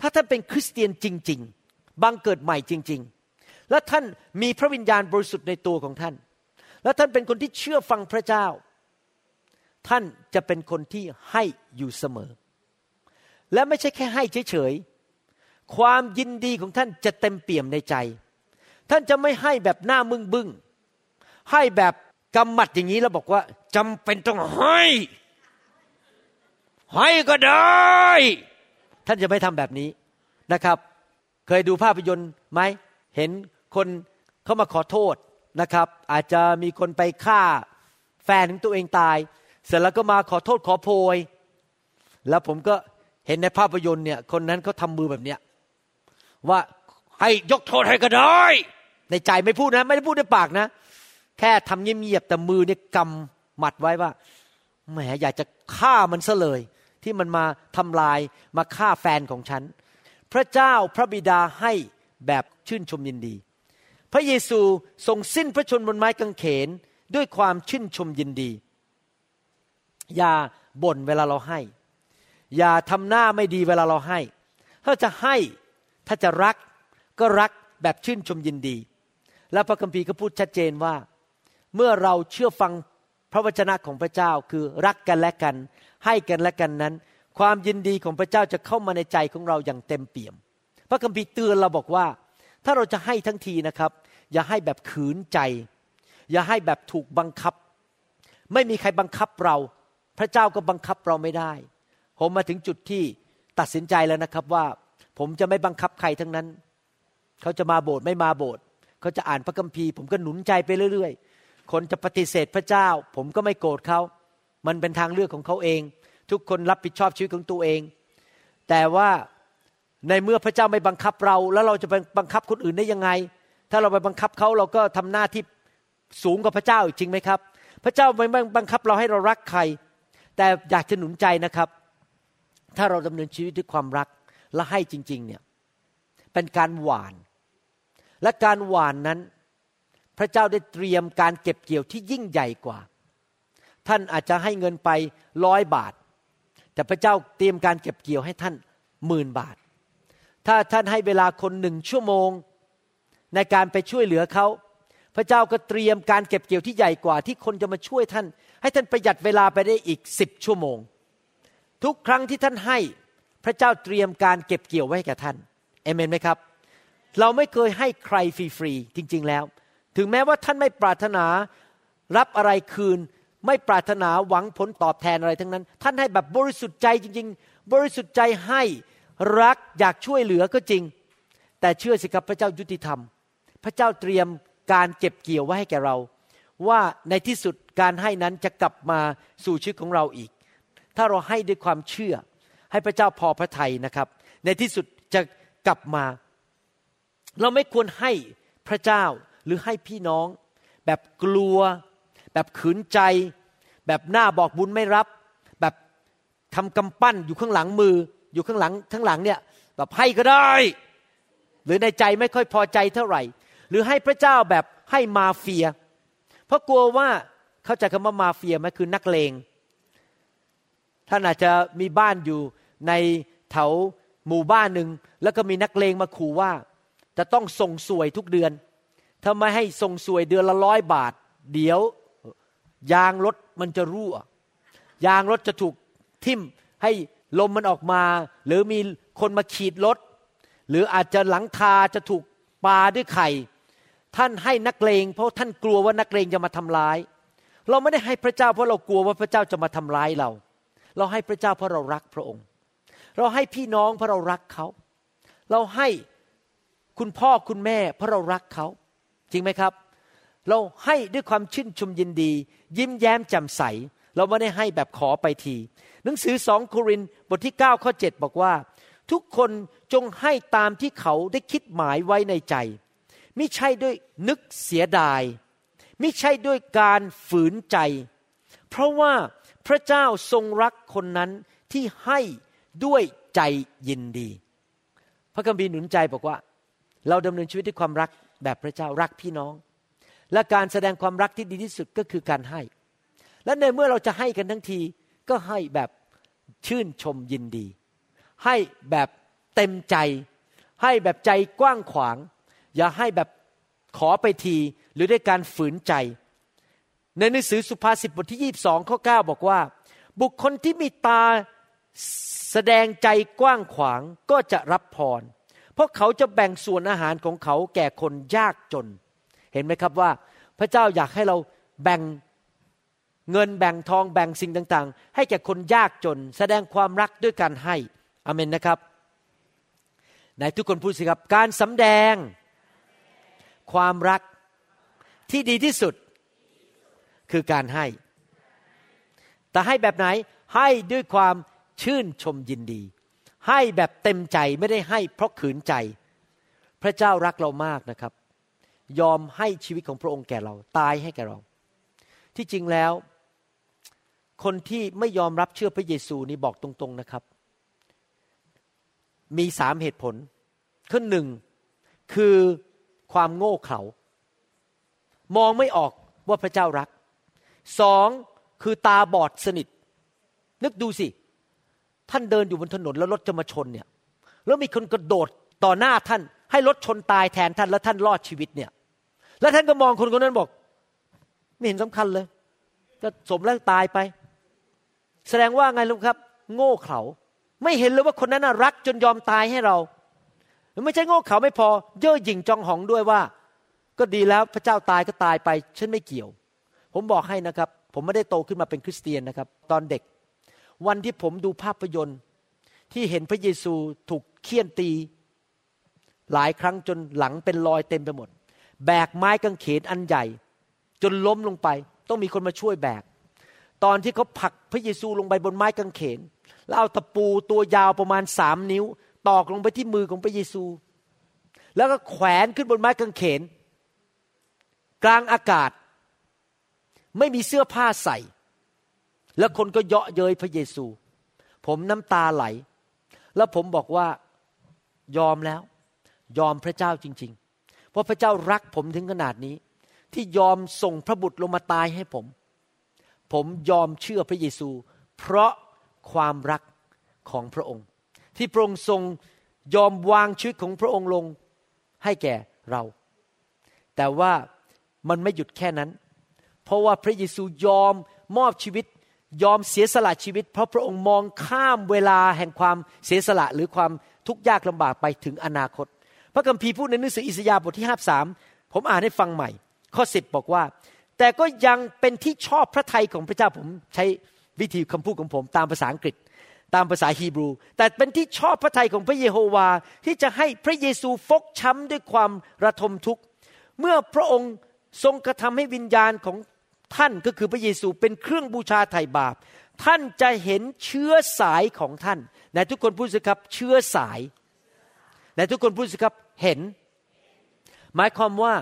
ถ้าท่านเป็นคริสเตียนจริงๆบังเกิดใหม่จริงๆและท่านมีพระวิญญาณบริสุทธิ์ในตัวของท่านและท่านเป็นคนที่เชื่อฟังพระเจ้าท่านจะเป็นคนที่ให้อยู่เสมอและไม่ใช่แค่ให้เฉยๆความยินดีของท่านจะเต็มเปี่ยมในใจท่านจะไม่ให้แบบหน้ามึงบึ้งให้แบบกำมัดอย่างนี้แล้วบอกว่าจำเป็นต้องให้ให้ก็ได้ท่านจะไม่ทำแบบนี้นะครับเคยดูภาพยนตร์ไหมเห็นคนเขามาขอโทษนะครับอาจจะมีคนไปฆ่าแฟนของตัวเองตายเสร็จแล้วก็มาขอโทษขอโพยแล้วผมก็เห็นในภาพยนตร์เนี่ยคนนั้นเขาทำมือแบบเนี้ยว่าให้ยกโทษให้ก็ได้ในใจไม่พูดนะไม่ได้พูดด้วยปากนะแค่ทำเงียบๆแต่มือเนี่ยกำหมัดไว้ว่าแหมอยากจะฆ่ามันซะเลยที่มันมาทำลายมาฆ่าแฟนของฉันพระเจ้าพระบิดาให้แบบชื่นชมยินดีพระเยซูทรงสิ้นพระชนม์บนไม้กางเขนด้วยความชื่นชมยินดีอย่าบ่นเวลาเราให้อย่าทำหน้าไม่ดีเวลาเราให้ถ้าจะให้ถ้าจะรักก็รักแบบชื่นชมยินดีและพระคัมภีร์ก็พูดชัดเจนว่าเมื่อเราเชื่อฟังพระวจนะของพระเจ้าคือรักกันและกันให้กันและกันนั้นความยินดีของพระเจ้าจะเข้ามาในใจของเราอย่างเต็มเปี่ยมพระคัมภีร์เตือนเราบอกว่าถ้าเราจะให้ทั้งทีนะครับอย่าให้แบบขืนใจ อย่าให้แบบถูกบังคับไม่มีใครบังคับเราพระเจ้าก็บังคับเราไม่ได้ผมมาถึงจุดที่ตัดสินใจแล้วนะครับว่าผมจะไม่บังคับใครทั้งนั้นเขาจะมาโบสถ์ไม่มาโบสถ์เขาจะอ่านพระคัมภีร์ผมก็หนุนใจไปเรื่อยๆคนจะปฏิเสธพระเจ้าผมก็ไม่โกรธเขามันเป็นทางเลือกของเขาเองทุกคนรับผิดชอบชีวิตของตัวเองแต่ว่าในเมื่อพระเจ้าไม่บังคับเราแล้วเราจะไปบังคับคนอื่นได้ยังไงถ้าเราไปบังคับเขาเราก็ทำหน้าที่สูงกว่าพระเจ้าจริงไหมครับพระเจ้าไม่บังคับเราให้เรารักใครแต่อยากจะหนุนใจนะครับถ้าเราดำเนินชีวิตด้วยความรักและให้จริงๆเนี่ยเป็นการหว่านและการหว่านนั้นพระเจ้าได้เตรียมการเก็บเกี่ยวที่ยิ่งใหญ่กว่าท่านอาจจะให้เงินไปหนึ่งร้อยบาทแต่พระเจ้าเตรียมการเก็บเกี่ยวให้ท่าน หนึ่งหมื่นบาทถ้าท่านให้เวลาคนหนึ่งชั่วโมงในการไปช่วยเหลือเขาพระเจ้าก็เตรียมการเก็บเกี่ยวที่ใหญ่กว่าที่คนจะมาช่วยท่านให้ท่านประหยัดเวลาไปได้อีกสิบชั่วโมงทุกครั้งที่ท่านให้พระเจ้าเตรียมการเก็บเกี่ยวไว้แก่ท่านอาเมนไหมครับเราไม่เคยให้ใครฟรีๆจริงๆแล้วถึงแม้ว่าท่านไม่ปรารถนารับอะไรคืนไม่ปรารถนาหวังผลตอบแทนอะไรทั้งนั้นท่านให้แบบบริสุทธิ์ใจจริงๆบริสุทธิ์ใจให้รักอยากช่วยเหลือก็จริงแต่เชื่อสิครับพระเจ้ายุติธรรมพระเจ้าเตรียมการเก็บเกี่ยวไว้ให้แก่เราว่าในที่สุดการให้นั้นจะกลับมาสู่ชีวิตของเราอีกถ้าเราให้ด้วยความเชื่อให้พระเจ้าพอพระทัยนะครับในที่สุดจะกลับมาเราไม่ควรให้พระเจ้าหรือให้พี่น้องแบบกลัวแบบขืนใจแบบหน้าบอกบุญไม่รับแบบทำกำปั้นอยู่ข้างหลังมืออยู่ข้างหลังทั้งหลังเนี่ยแบบให้ก็ได้หรือในใจไม่ค่อยพอใจเท่าไหร่หรือให้พระเจ้าแบบให้มาเฟียเพราะกลัวว่าเข้าใจคำว่ามาเฟียไหมคือนักเลงท่านอาจจะมีบ้านอยู่ในแถวหมู่บ้านหนึ่งแล้วก็มีนักเลงมาขู่ว่าจะต้องส่งสวยทุกเดือนถ้าไม่ให้ส่งสวยเดือนละร้อยบาทเดี๋ยวยางรถมันจะรั่วยางรถจะถูกทิ่มให้ลมมันออกมาหรือมีคนมาขีดรถหรืออาจจะหลังคาจะถูกปาด้วยไข่ท่านให้นักเลงเพราะท่านกลัวว่านักเลงจะมาทำร้ายเราไม่ได้ให้พระเจ้าเพราะเรากลัวว่าพระเจ้าจะมาทำร้ายเราเราให้พระเจ้าเพราะเรารักพระองค์เราให้พี่น้องเพราะเรารักเขาเราให้คุณพ่อคุณแม่เพราะเรารักเขาจริงไหมครับเราให้ด้วยความชื่นชมยินดียิ้มแย้มแจ่มใสเราไม่ได้ให้แบบขอไปทีหนังสือสองโครินธ์บทที่เก้าข้อเจ็ดบอกว่าทุกคนจงให้ตามที่เขาได้คิดหมายไว้ในใจมิใช่ด้วยนึกเสียดายมิใช่ด้วยการฝืนใจเพราะว่าพระเจ้าทรงรักคนนั้นที่ให้ด้วยใจยินดีพระคัมภีร์หนุนใจบอกว่าเราดำเนินชีวิตด้วยความรักแบบพระเจ้ารักพี่น้องและการแสดงความรักที่ดีที่สุดก็คือการให้และในเมื่อเราจะให้กันทั้งทีก็ให้แบบชื่นชมยินดีให้แบบเต็มใจให้แบบใจกว้างขวางอย่าให้แบบขอไปทีหรือด้วยการฝืนใจในหนังสือสุภาษิตบทที่ยี่สิบสองข้อเก้าบอกว่าบุคคลที่มีตาแสดงใจกว้างขวางก็จะรับพรเพราะเขาจะแบ่งส่วนอาหารของเขาแก่คนยากจนเห็นไหมครับว่าพระเจ้าอยากให้เราแบ่งเงินแบ่งทองแบ่งสิ่งต่างๆให้แก่คนยากจนแสดงความรักด้วยการให้อาเมนนะครับไหนทุกคนพูดสิครับการสำแดงความรักที่ดีที่สุดคือการให้แต่ให้แบบไหนให้ด้วยความชื่นชมยินดีให้แบบเต็มใจไม่ได้ให้เพราะขืนใจพระเจ้ารักเรามากนะครับยอมให้ชีวิตของพระองค์แก่เราตายให้แก่เราที่จริงแล้วคนที่ไม่ยอมรับเชื่อพระเยซูนี่บอกตรงๆนะครับมีสามเหตุผลข้อหนึ่งคือความโง่เขลามองไม่ออกว่าพระเจ้ารักสองคือตาบอดสนิทนึกดูสิท่านเดินอยู่บนถนนแล้วรถจะมาชนเนี่ยแล้วมีคนกระโดดต่อหน้าท่านให้รถชนตายแทนท่านแล้วท่านรอดชีวิตเนี่ยแล้วท่านก็มองคนคนนั้นบอกไม่เห็นสำคัญเลยก็สมแล้วตายไปแสดงว่าไงลูกครับโง่เขลาไม่เห็นเลยว่าคนนั้นน่ะรักจนยอมตายให้เราไม่ใช่โง่เขลาไม่พอเย่อหยิ่งจองหองด้วยว่า ก็ดีแล้วพระเจ้าตายก็ตายไปฉันไม่เกี่ยวผมบอกให้นะครับผมไม่ได้โตขึ้นมาเป็นคริสเตียนนะครับตอนเด็กวันที่ผมดูภาพยนตร์ที่เห็นพระเยซูถูกเฆี่ยนตีหลายครั้งจนหลังเป็นรอยเต็มไปหมดแบกไม้กางเขนอันใหญ่จนล้มลงไปต้องมีคนมาช่วยแบกตอนที่เขาผลักพระเยซูลงไปบนไม้กางเขนแล้วเอาตะปูตัวยาวประมาณสามนิ้วตอกลงไปที่มือของพระเยซูแล้วก็แขวนขึ้นบนไม้กางเขนกลางอากาศไม่มีเสื้อผ้าใส่แล้วคนก็เยาะเย้ยพระเยซูผมน้ำตาไหลแล้วผมบอกว่ายอมแล้วยอมพระเจ้าจริงๆเพราะพระเจ้ารักผมถึงขนาดนี้ที่ยอมส่งพระบุตรลงมาตายให้ผมผมยอมเชื่อพระเยซูเพราะความรักของพระองค์ที่พระองค์ทรงยอมวางชีวิตของพระองค์ลงให้แก่เราแต่ว่ามันไม่หยุดแค่นั้นเพราะว่าพระเยซูยอมมอบชีวิตยอมเสียสละชีวิตเพราะพระองค์มองข้ามเวลาแห่งความเสียสละหรือความทุกข์ยากลำบากไปถึงอนาคตพระคัมภีร์พูดในหนังสืออิสยาห์บทที่ห้าสิบสามผมอ่านให้ฟังใหม่ข้อสิบบอกว่าแต่ก็ยังเป็นที่ชอบพระทัยของพระเจ้าผมใช้วิธีคำพูดของผมตามภาษาอังกฤษตามภาษาฮีบรูแต่เป็นที่ชอบพระทัยของพระเยโฮวาที่จะให้พระเยซูฟกช้ำด้วยความระทมทุกข์เมื่อพระองค์ทรงกระทำให้วิญญาณของท่านก็คือพระเยซูเป็นเครื่องบูชาไถ่บาปท่านจะเห็นเชื้อสายของท่านไหนทุกคนพูดสิครับเชื้อสายไหนทุกคนพูดสิครับเห็นหมายความว่า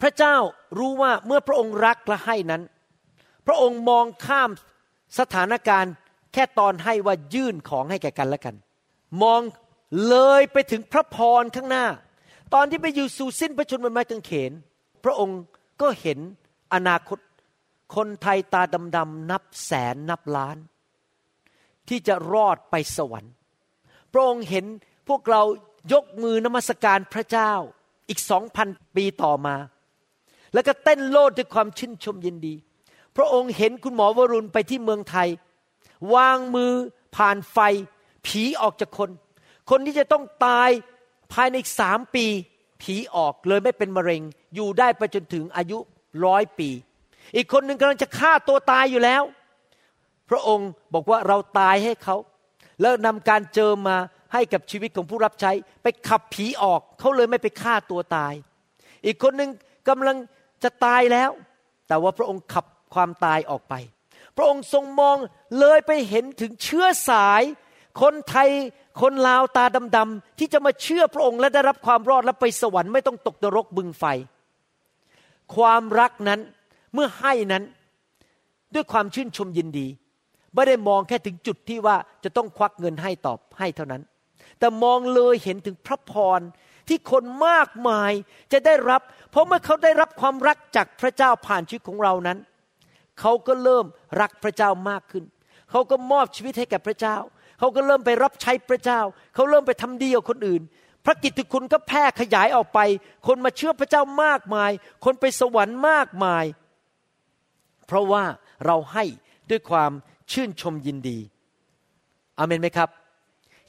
พระเจ้ารู้ว่าเมื่อพระองค์รักและให้นั้นพระองค์มองข้ามสถานการณ์แค่ตอนให้ว่ายื่นของให้แก่กันและกันมองเลยไปถึงพระพรข้างหน้าตอนที่พระเยซูสิ้นพระชนม์บนไม้กางเขนพระองค์ก็เห็นอนาคตคนไทยตาดำๆนับแสนนับล้านที่จะรอดไปสวรรค์พระองค์เห็นพวกเรายกมือนมัสการพระเจ้าอีก สองพัน ปีต่อมาแล้วก็เต้นโลดด้วยความชื่นชมยินดีพระองค์เห็นคุณหมอวรุณไปที่เมืองไทยวางมือผ่านไฟผีออกจากคนคนที่จะต้องตายภายในอีกสามปีผีออกเลยไม่เป็นมะเร็งอยู่ได้ไปจนถึงอายุหนึ่งร้อยปีอีกคนนึงกำลังจะฆ่าตัวตายอยู่แล้วพระองค์บอกว่าเราตายให้เขาแล้วนำการเจิมมาให้กับชีวิตของผู้รับใช้ไปขับผีออกเขาเลยไม่ไปฆ่าตัวตายอีกคนนึงกำลังจะตายแล้วแต่ว่าพระองค์ขับความตายออกไปพระองค์ทรงมองเลยไปเห็นถึงเชื้อสายคนไทยคนลาวตาดำๆที่จะมาเชื่อพระองค์และได้รับความรอดและไปสวรรค์ไม่ต้องตกนรกบึงไฟความรักนั้นเมื่อให้นั้นด้วยความชื่นชมยินดีไม่ได้มองแค่ถึงจุดที่ว่าจะต้องควักเงินให้ตอบให้เท่านั้นแต่มองเลยเห็นถึงพระพรที่คนมากมายจะได้รับเพราะเมื่อเขาได้รับความรักจากพระเจ้าผ่านชีวิตของเรานั้นเขาก็เริ่มรักพระเจ้ามากขึ้นเขาก็มอบชีวิตให้แก่พระเจ้าเขาก็เริ่มไปรับใช้พระเจ้าเขาเริ่มไปทำดีกับคนอื่นพระกิตติคุณก็แพร่ขยายออกไปคนมาเชื่อพระเจ้ามากมายคนไปสวรรค์มากมายเพราะว่าเราให้ด้วยความชื่นชมยินดีอาเมนไหมครับ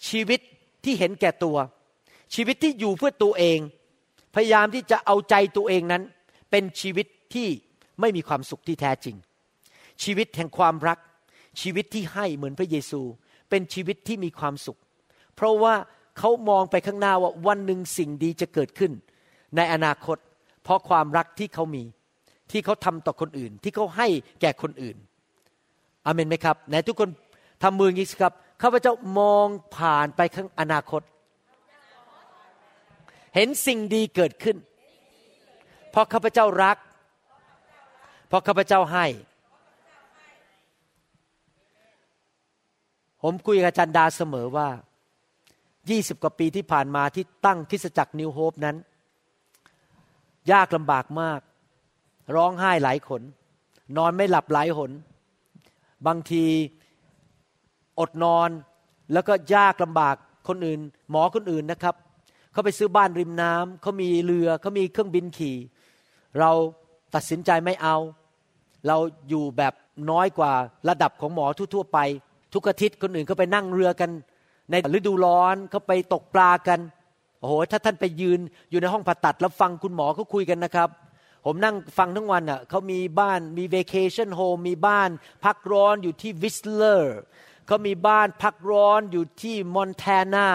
ชีวิตที่เห็นแก่ตัวชีวิตที่อยู่เพื่อตัวเองพยายามที่จะเอาใจตัวเองนั้นเป็นชีวิตที่ไม่มีความสุขที่แท้จริงชีวิตแห่งความรักชีวิตที่ให้เหมือนพระเยซูเป็นชีวิตที่มีความสุขเพราะว่าเขามองไปข้างหน้าว่าวันหนึ่งสิ่งดีจะเกิดขึ้นในอนาคตเพราะความรักที่เขามีที่เขาทำต่อคนอื่นที่เขาให้แก่คนอื่นอาเมนไหมครับไหนทุกคนทำมืออย่างนี้สิครับข้าพเจ้ามองผ่านไปข้างอนาคตเห็นสิ่งดีเกิดขึ้นเพราะข้าพเจ้ารักเพราะข้าพเจ้าให้ผมคุยกับอาจารย์ดาเสมอว่ายี่สิบกว่าปีที่ผ่านมาที่ตั้งคริสตจักร New Hope นั้นยากลำบากมากร้องไห้หลายหนนอนไม่หลับหลายหนบางทีอดนอนแล้วก็ยากลำบากคนอื่นหมอคนอื่นนะครับเขาไปซื้อบ้านริมน้ำเขามีเรือเขามีเครื่องบินขี่เราตัดสินใจไม่เอาเราอยู่แบบน้อยกว่าระดับของหมอทั่วๆไปทุกอาทิตย์คนอื่นเขาไปนั่งเรือกันในฤดูร้อนเขาไปตกปลากัน โอ้โหถ้าท่านไปยืนอยู่ในห้องผ่าตัดแล้วฟังคุณหมอเขาคุยกันนะครับผมนั่งฟังทั้งวันอ่ะเขามีบ้านมี vacation home มีบ้านพักร้อนอยู่ที่ Whistler เขามีบ้านพักร้อนอยู่ที่ Montana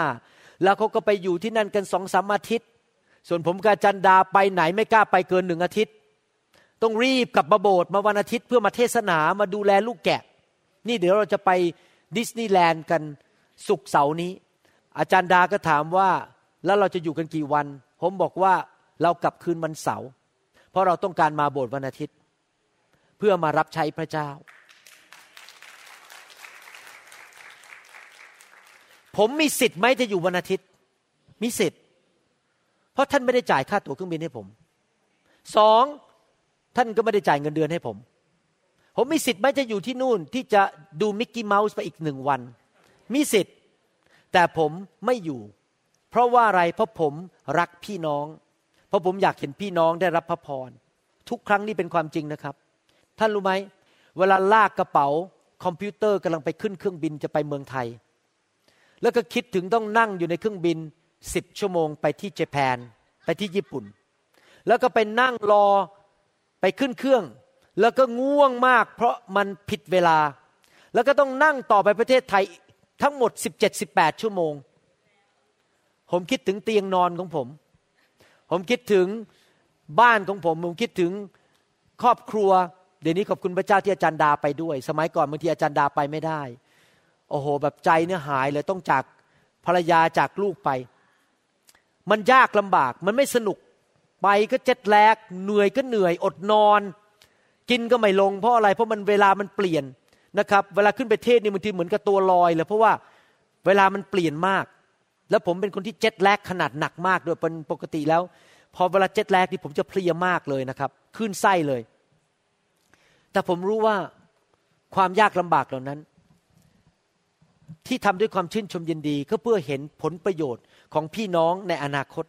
แล้วเขาก็ไปอยู่ที่นั่นกัน สองถึงสาม อาทิตย์ส่วนผมกับจันดาไปไหนไม่กล้าไปเกินหนึ่งอาทิตย์ต้องรีบกลับมาโบสถ์มาวันอาทิตย์เพื่อมาเทศนามาดูแลลูกแกะนี่เดี๋ยวเราจะไปดิสนีย์แลนด์กันศุกร์เสาร์นี้อาจารย์ดาก็ถามว่าแล้วเราจะอยู่กันกี่วันผมบอกว่าเรากลับคืนวันเสาร์เพราะเราต้องการมาโบสถ์วันอาทิตย์เพื่อมารับใช้พระเจ้าผมมีสิทธิ์ไหมจะอยู่วันอาทิตย์มีสิทธิ์เพราะท่านไม่ได้จ่ายค่าตั๋วเครื่องบินให้ผมสองท่านก็ไม่ได้จ่ายเงินเดือนให้ผมผมมีสิทธิ์ไหมจะอยู่ที่นู่นที่จะดูมิกกี้เมาส์ไปอีกหนึ่งวันมีสิทธิ์แต่ผมไม่อยู่เพราะว่าอะไรเพราะผมรักพี่น้องเพราะผมอยากเห็นพี่น้องได้รับพระพรทุกครั้งนี่เป็นความจริงนะครับท่านรู้ไหมเวลาลากกระเป๋าคอมพิวเตอร์กำลังไปขึ้นเครื่องบินจะไปเมืองไทยแล้วก็คิดถึงต้องนั่งอยู่ในเครื่องบินสิบชั่วโมงไปที่ญี่ปุ่นไปที่ญี่ปุ่นแล้วก็ไปนั่งรอไปขึ้นเครื่องแล้วก็ง่วงมากเพราะมันผิดเวลาแล้วก็ต้องนั่งต่อไปประเทศไทยทั้งหมด สิบเจ็ดถึงสิบแปด ชั่วโมงผมคิดถึงเตียงนอนของผมผมคิดถึงบ้านของผมผมคิดถึงครอบครัวเดี๋ยวนี้ขอบคุณพระเจ้าที่อาจารย์ดาไปด้วยสมัยก่อนบางทีอาจารย์ดาไปไม่ได้โอ้โหแบบใจเนี่ยหายเลยต้องจากภรรยาจากลูกไปมันยากลำบากมันไม่สนุกไปก็เจ็ดแลกเหนื่อยก็เหนื่อยอดนอนกินก็ไม่ลงเพราะอะไรเพราะมันเวลามันเปลี่ยนนะครับเวลาขึ้นไปเทศนี่บางทีเหมือนกับตัวลอยเลยเพราะว่าเวลามันเปลี่ยนมากแล้วผมเป็นคนที่เจ็ตแลกขนาดหนักมากโดยเป็นปกติแล้วพอเวลาเจ็ตแลกนี่ผมจะเพลียมากเลยนะครับขึ้นไส้เลยแต่ผมรู้ว่าความยากลำบากเหล่านั้นที่ทำด้วยความชื่นชมยินดีก็เพื่อเห็นผลประโยชน์ของพี่น้องในอนาคต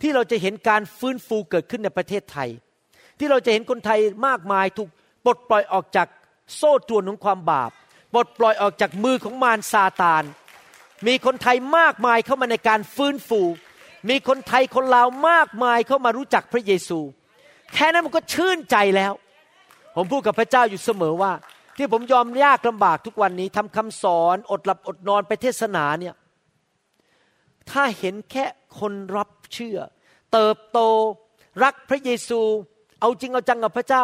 ที่เราจะเห็นการฟื้นฟูเกิดขึ้นในประเทศไทยที่เราจะเห็นคนไทยมากมายถูกปลดปล่อยออกจากโซ่ตรวนของความบาปปลดปล่อยออกจากมือของมารซาตานมีคนไทยมากมายเข้ามาในการฟื้นฟูมีคนไทยคนลาวมากมายเข้ามารู้จักพระเยซูแค่นั้นมันก็ชื่นใจแล้วผมพูดกับพระเจ้าอยู่เสมอว่าที่ผมยอมยากลำบากทุกวันนี้ทำคำสอนอดหลับอดนอนไปเทศนาเนี่ยถ้าเห็นแค่คนรับเชื่อเติบโตรักพระเยซูเอาจริงเอาจังกับพระเจ้า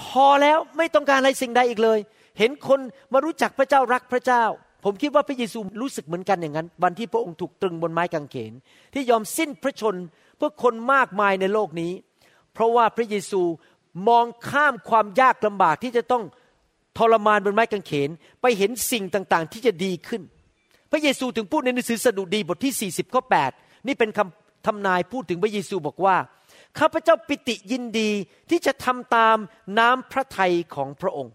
พอแล้วไม่ต้องการอะไรสิ่งใดอีกเลยเห็นคนมารู้จักพระเจ้ารักพระเจ้าผมคิดว่าพระเยซูรู้สึกเหมือนกันอย่างนั้นวันที่พระองค์ถูกตรึงบนไม้กางเขนที่ยอมสิ้นพระชนเพื่อคนมากมายในโลกนี้เพราะว่าพระเยซูมองข้ามความยากลำบากที่จะต้องทรมานบนไม้กางเขนไปเห็นสิ่งต่างๆที่จะดีขึ้นพระเยซูถึงพูดในหนังสือสดุดีบทที่สี่สิบข้อแปดนี่เป็นคำทำนายพูดถึงพระเยซูบอกว่าข้าพเจ้าปิติยินดีที่จะทำตามน้ำพระทัยของพระองค์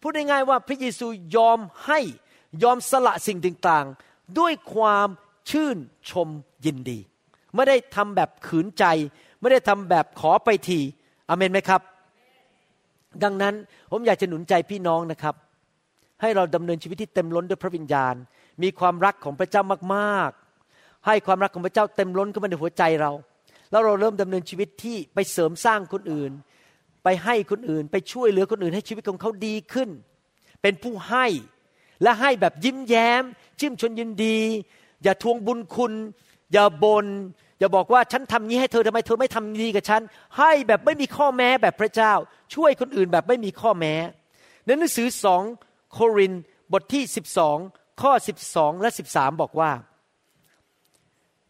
พูดง่ายๆว่าพระเยซูยอมให้ยอมสละสิ่งต่างๆด้วยความชื่นชมยินดีไม่ได้ทำแบบขืนใจไม่ได้ทำแบบขอไปทีอาเมนไหมครับดังนั้นผมอยากจะหนุนใจพี่น้องนะครับให้เราดำเนินชีวิตที่เต็มล้นด้วยพระวิญญาณมีความรักของพระเจ้ามากๆให้ความรักของพระเจ้าเต็มล้นเข้ามาในหัวใจเราแล้วเราเริ่มดำเนินชีวิตที่ไปเสริมสร้างคนอื่นไปให้คนอื่นไปช่วยเหลือคนอื่นให้ชีวิตของเขาดีขึ้นเป็นผู้ให้และให้แบบยิ้มแย้มชื่นชมยินดีอย่าทวงบุญคุณอย่าบ่นอย่าบอกว่าฉันทำนี้ให้เธอทำไมเธอไม่ทำดีกับฉันให้แบบไม่มีข้อแม้แบบพระเจ้าช่วยคนอื่นแบบไม่มีข้อแม้ในหนังสือสองโครินธ์บทที่สิบสองข้อสิบสองและสิบสามบอกว่า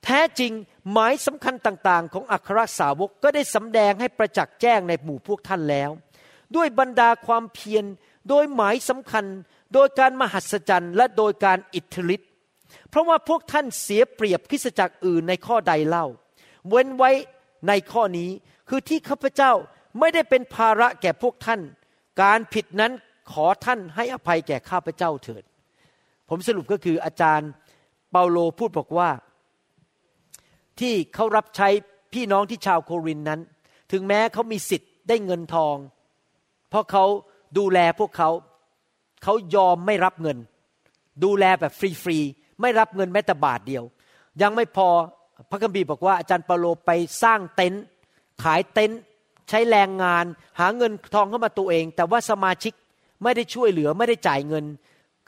แท้จริงหมายสำคัญต่างๆของอัครสาวกก็ได้สำแดงให้ประจักษ์แจ้งในหมู่พวกท่านแล้วด้วยบรรดาความเพียรโดยหมายสำคัญโดยการมหัศจรรย์และโดยการอิทธิฤทธิ์เพราะว่าพวกท่านเสียเปรียบคริสตจักรอื่นในข้อใดเล่าเว้นไว้ในข้อนี้คือที่ข้าพเจ้าไม่ได้เป็นภาระแก่พวกท่านการผิดนั้นขอท่านให้อภัยแก่ข้าพเจ้าเถิดผมสรุปก็คืออาจารย์เปาโลพูดบอกว่าที่เขารับใช้พี่น้องที่ชาวโครินนั้นถึงแม้เขามีสิทธิ์ได้เงินทองเพราะเขาดูแลพวกเขาเขายอมไม่รับเงินดูแลแบบฟรีๆไม่รับเงินแม้แต่บาทเดียวยังไม่พอ พระคัมภีร์บอกว่าอาจารย์เปาโลไปสร้างเต็นท์ขายเต็นท์ใช้แรงงานหาเงินทองเข้ามาตัวเองแต่ว่าสมาชิกไม่ได้ช่วยเหลือไม่ได้จ่ายเงิน